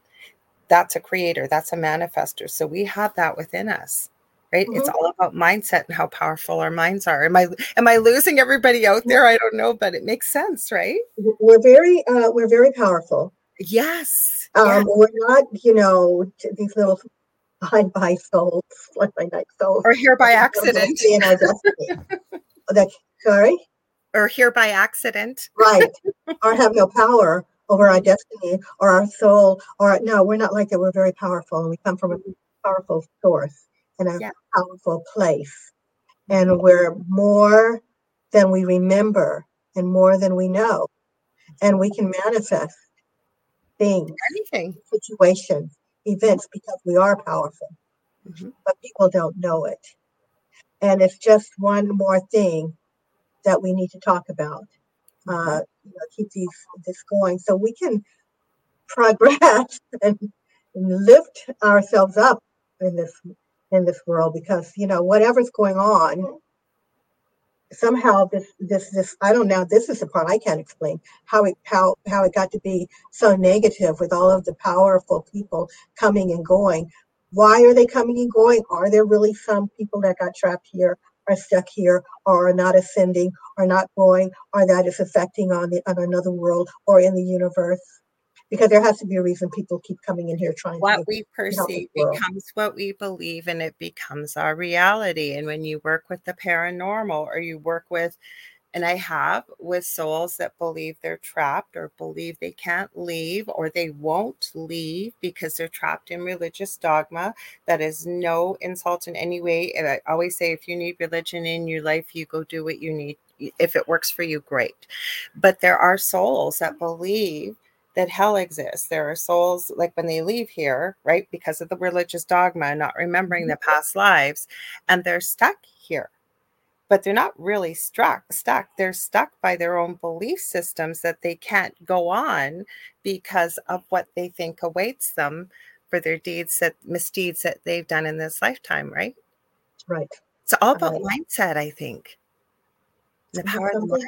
that's a creator, that's a manifester. So we have that within us. Right? Mm-hmm. It's all about mindset and how powerful our minds are. Am I losing everybody out there? I don't know, but it makes sense, right? We're very powerful. Yes. We're not, these little hide-by souls, like my night souls, or here by accident. Sorry. Or here by accident, right? Or have no power over our destiny or our soul. Or no, we're not like that. We're very powerful, and we come from a powerful source. In a powerful place, and we're more than we remember and more than we know, and we can manifest things, anything, situations, events, because we are powerful. Mm-hmm. But people don't know it, and it's just one more thing that we need to talk about. Keep this going so we can progress and lift ourselves up in this world, because whatever's going on, somehow this I don't know, this is the part I can't explain, how it got to be so negative with all of the powerful people coming and going. Why are they coming and going? Are there really some people that got trapped here, are stuck here, or are not ascending, or not going, or that is affecting on another world or in the universe? Because there has to be a reason people keep coming in here trying to. What we perceive becomes what we believe, and it becomes our reality. And when you work with the paranormal, or you work with, and I have, with souls that believe they're trapped or believe they can't leave or they won't leave because they're trapped in religious dogma. That is no insult in any way. And I always say, if you need religion in your life, you go do what you need. If it works for you, great. But there are souls that believe that hell exists. There are souls, like when they leave here, right, because of the religious dogma, not remembering the past lives, and they're stuck here. but they're not really stuck. They're stuck by their own belief systems that they can't go on because of what they think awaits them for their misdeeds that they've done in this lifetime, right? Right. It's all about mindset, I think. The power of the mind.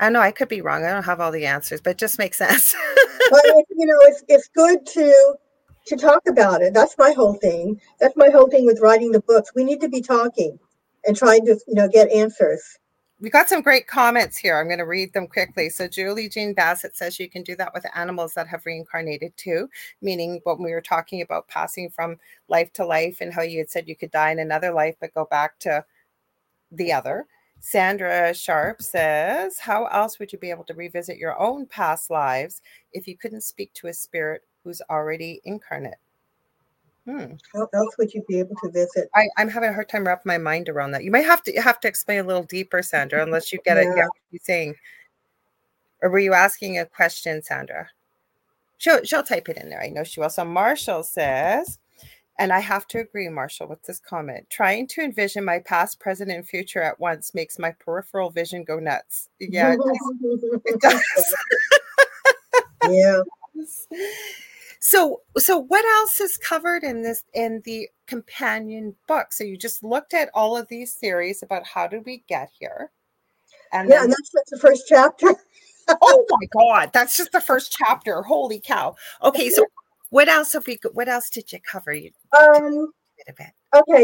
I don't know. I could be wrong. I don't have all the answers, but it just makes sense. Well, it's good to talk about it. That's my whole thing. That's my whole thing with writing the books. We need to be talking and trying to, get answers. We got some great comments here. I'm going to read them quickly. So Julie Jean Bassett says you can do that with animals that have reincarnated too, meaning when we were talking about passing from life to life and how you had said you could die in another life but go back to the other. Sandra Sharp says, how else would you be able to revisit your own past lives if you couldn't speak to a spirit who's already incarnate? How else would you be able to visit? I'm having a hard time wrapping my mind around that. You might have to explain a little deeper, Sandra, unless you get it. Yeah, what you're saying. Or were you asking a question, Sandra? She'll type it in there. I know she will. So Marshall says, and I have to agree, Marshall, with this comment. Trying to envision my past, present, and future at once makes my peripheral vision go nuts. Yeah, it does. Yeah. So what else is covered in the companion book? So you just looked at all of these theories about how did we get here, and that's just the first chapter. Oh my God, that's just the first chapter. Holy cow! Okay, so. What else did you cover? Okay, so I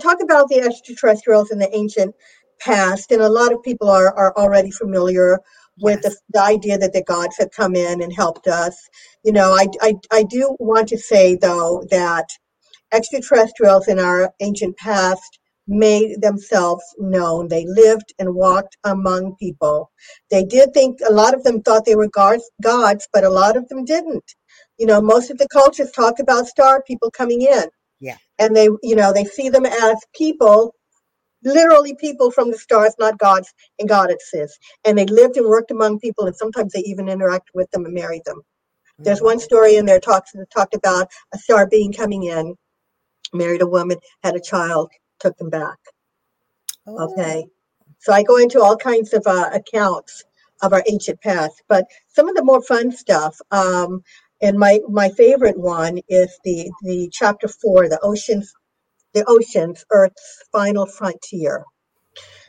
talk about the extraterrestrials in the ancient past, and a lot of people are already familiar with the idea that the gods have come in and helped us. I do want to say, though, that extraterrestrials in our ancient past made themselves known. They lived and walked among people. They did think, a lot of them thought they were gods, but a lot of them didn't. Most of the cultures talk about star people coming in. Yeah. And they, they see them as people, literally people from the stars, not gods and goddesses. And they lived and worked among people, and sometimes they even interacted with them and married them. Mm-hmm. There's one story in there talked about a star being coming in, married a woman, had a child, took them back. Oh. Okay. So I go into all kinds of accounts of our ancient past, but some of the more fun stuff, and my favorite one is the chapter 4, the oceans, Earth's final frontier.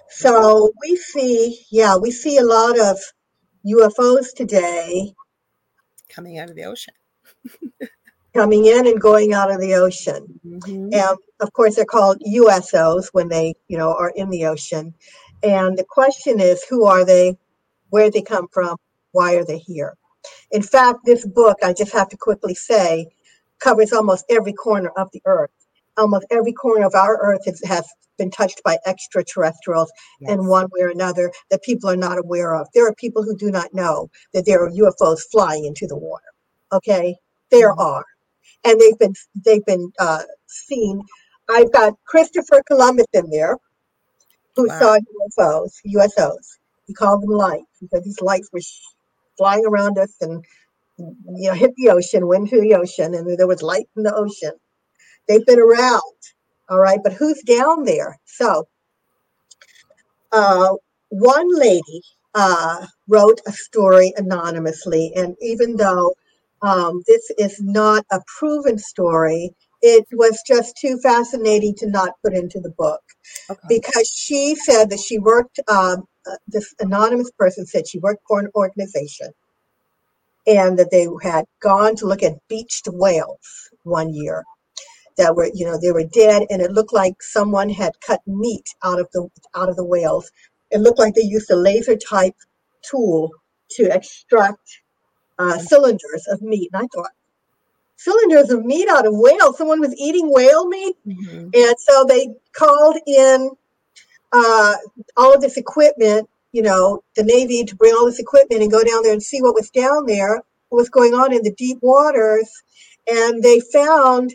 So we see a lot of UFOs today coming out of the ocean, coming in and going out of the ocean, and of course they're called USOs when they are in the ocean. And the question is, who are they? Where did they come from? Why are they here? In fact, this book, I just have to quickly say, covers almost every corner of the Earth. Almost every corner of our Earth has been touched by extraterrestrials in one way or another that people are not aware of. There are people who do not know that there are UFOs flying into the water. Okay, there are, and they've been seen. I've got Christopher Columbus in there, who saw USOs. He called them lights because these lights were flying around us and hit the ocean, went into the ocean, and there was light in the ocean. They've been around, all right, but who's down there? So one lady wrote a story anonymously, and even though this is not a proven story, it was just too fascinating to not put into the book. Okay. Because she said that she worked, this anonymous person said she worked for an organization and that they had gone to look at beached whales one year that were, they were dead, and it looked like someone had cut meat out of the whales. It looked like they used a laser type tool to extract cylinders of meat. And I thought, cylinders of meat out of whales? Someone was eating whale meat? Mm-hmm. And so they called in all of this equipment, the Navy, to bring all this equipment and go down there and see what was down there, what was going on in the deep waters. And they found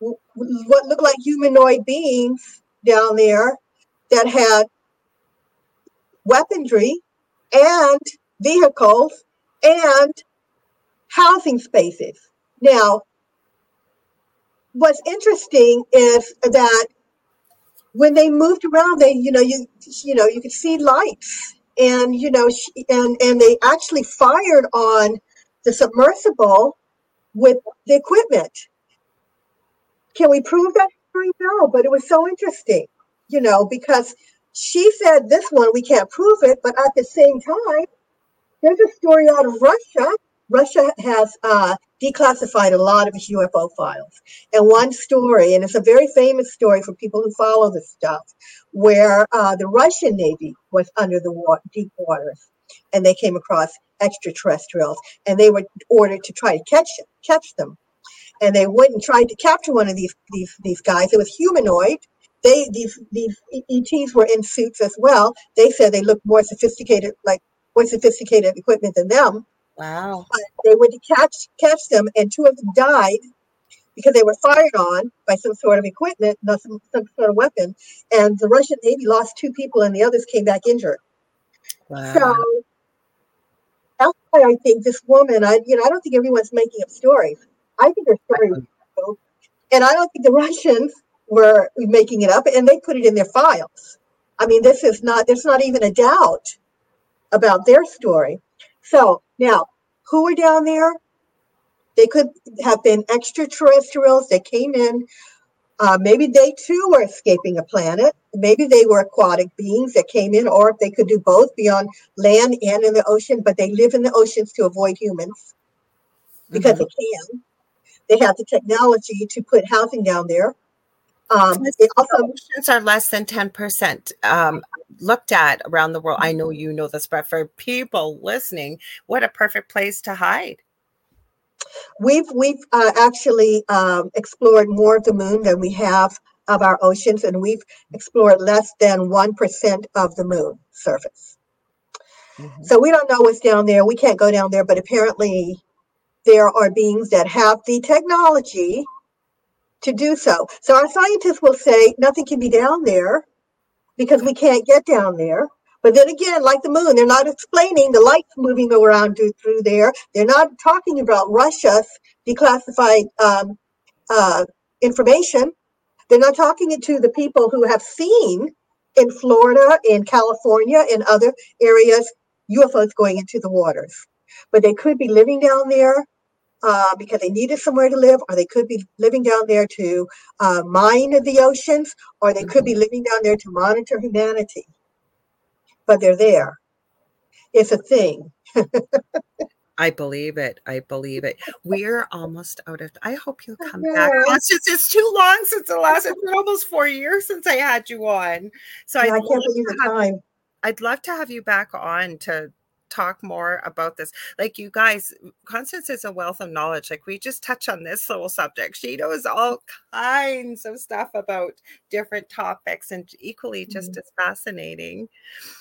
what looked like humanoid beings down there that had weaponry and vehicles and housing spaces. Now, what's interesting is that when they moved around, they, you could see lights, and, and they actually fired on the submersible with the equipment. Can we prove that? No, but it was so interesting, because she said this one, we can't prove it, but at the same time, there's a story out of Russia. Russia has declassified a lot of its UFO files. And one story, and it's a very famous story for people who follow this stuff, where the Russian Navy was under the deep waters, and they came across extraterrestrials, and they were ordered to try to catch them. And they went and tried to capture one of these guys. It was humanoid. These ETs were in suits as well. They said they looked more sophisticated, like more sophisticated equipment than them. Wow. But they went to catch them, and two of them died because they were fired on by some sort of equipment, not some sort of weapon. And the Russian Navy lost two people, and the others came back injured. Wow. So that's why I think this woman, I don't think everyone's making up stories. I think her story was true. And I don't think the Russians were making it up, and they put it in their files. I mean, there's not even a doubt about their story. So now, who were down there? They could have been extraterrestrials that came in. Maybe they too were escaping a planet. Maybe they were aquatic beings that came in, or if they could do both, beyond land and in the ocean, but they live in the oceans to avoid humans because they can. They have the technology to put housing down there. They also, oceans are less than 10% looked at around the world. I know you know this, but for people listening, what a perfect place to hide. We've actually explored more of the moon than we have of our oceans, and we've explored less than 1% of the moon surface. Mm-hmm. So we don't know what's down there. We can't go down there, but apparently there are beings that have the technology to do so. So our scientists will say nothing can be down there because we can't get down there. But then again, like the moon, they're not explaining the lights moving around through there. They're not talking about Russia's declassified information. They're not talking it to the people who have seen in Florida, in California, in other areas, UFOs going into the waters. But they could be living down there because they needed somewhere to live, or they could be living down there to mine the oceans, or they could be living down there to monitor humanity. But they're there. It's a thing. I believe it. I believe it. We're almost out of. I hope you'll come back. It's too long since the last. It's been almost 4 years since I had you on. So I can't believe the time. I'd love to have you back on to talk more about this. Like, you guys, Constance is a wealth of knowledge. Like, we just touch on this little subject. She knows all kinds of stuff about different topics, and equally just as fascinating.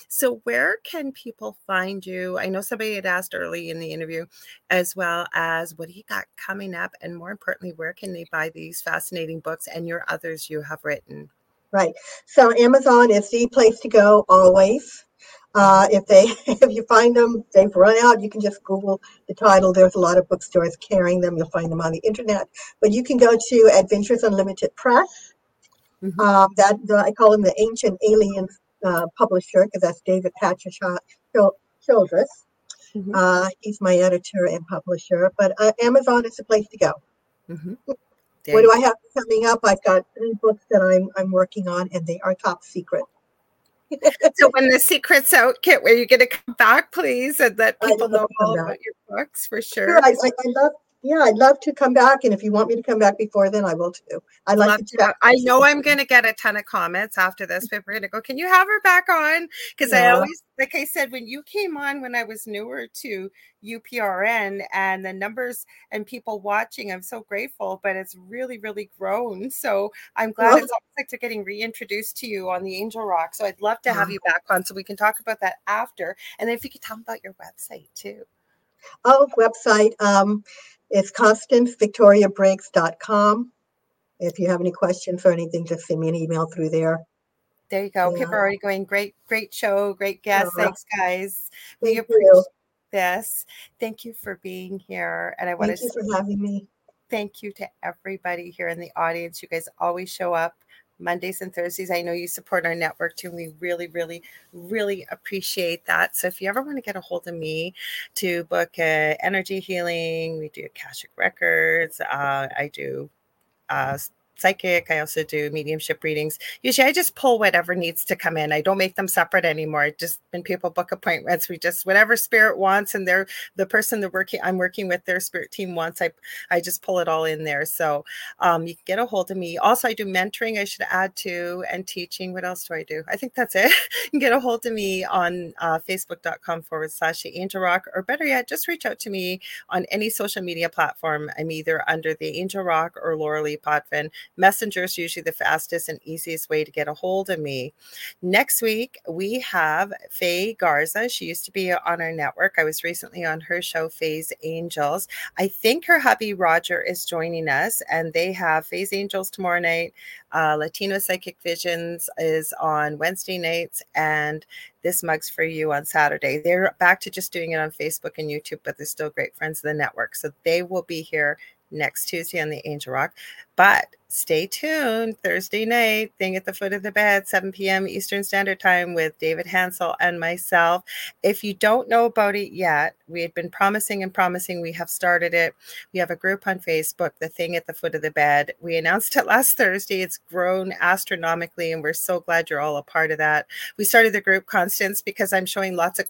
So where can people find you? I know somebody had asked early in the interview, as well as what he got coming up, and more importantly, where can they buy these fascinating books and your others you have written? Right. So Amazon is the place to go always. If you find them, they've run out. You can just Google the title. There's a lot of bookstores carrying them. You'll find them on the internet. But you can go to Adventures Unlimited Press. I call him the Ancient Aliens publisher, because that's David Patrick Childress. Mm-hmm. He's my editor and publisher. But Amazon is the place to go. Mm-hmm. What do I have coming up? I've got 3 books that I'm working on, and they are top secret. So when the secret's out, Kit, are you going to come back, please, and let people know all about your books for sure? Sure, I'd love to come back, and if you want me to come back before then, I will too. I'd like to back. I know I'm going to get a ton of comments after this, but we're going to go, can you have her back on? Because I always, like I said, when you came on when I was newer to UPRN and the numbers and people watching, I'm so grateful, but it's really, really grown. So I'm glad it's almost like they're getting reintroduced to you on the Angel Rock. So I'd love to have you back on so we can talk about that after. And then if you could talk about your website too. Oh, website. It's ConstanceVictoriaBriggs.com. If you have any questions or anything, just send me an email through there. There you go. Yeah. People are already going, great show, great guest. Thanks, guys. Thank we appreciate you. This. Thank you for being here. And I want to say thank you for having me. Thank you to everybody here in the audience. You guys always show up. Mondays and Thursdays. I know you support our network too. We really, really, really appreciate that. So if you ever want to get a hold of me to book energy healing, we do Akashic records. I do psychic. I also do mediumship readings. Usually I just pull whatever needs to come in. I don't make them separate anymore. Just when people book appointments, we just, whatever spirit wants and they're the person they're working with, their spirit team wants, I just pull it all in there. So you can get a hold of me. Also, I do mentoring, I should add to, and teaching. What else do I do? I think that's it. You can get a hold of me on facebook.com/Angel Rock, or better yet, just reach out to me on any social media platform. I'm either under the Angel Rock or Lorilei Potvin. Messenger is usually the fastest and easiest way to get a hold of me. Next week, we have Faye Garza. She used to be on our network. I was recently on her show, Faye's Angels. I think her hubby, Roger, is joining us, and they have Faye's Angels tomorrow night. Latino Psychic Visions is on Wednesday nights, and This Mug's for You on Saturday. They're back to just doing it on Facebook and YouTube, but they're still great friends of the network. So they will be here next Tuesday on the Angel Rock. But stay tuned. Thursday night, Thing at the Foot of the Bed, 7 p.m. Eastern Standard Time with David Hansel and myself. If you don't know about it yet, we had been promising. We have started it. We have a group on Facebook, The Thing at the Foot of the Bed. We announced it last Thursday. It's grown astronomically, and we're so glad you're all a part of that. We started the group, Constance, because I'm showing lots of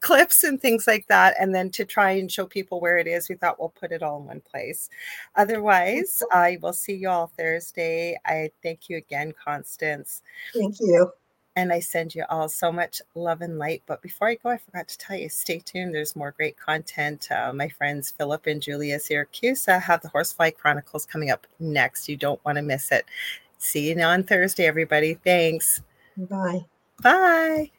clips and things like that, and then to try and show people where it is, we thought we'll put it all in one place. Otherwise, I will see you all Thursday. I thank you again, Constance. Thank you. And I send you all so much love and light. But before I go, I forgot to tell you, stay tuned. There's more great content. My friends Philip and Julia Siracusa have the Horsefly Chronicles coming up next. You don't want to miss it. See you now on Thursday, everybody. Thanks. Bye. Bye.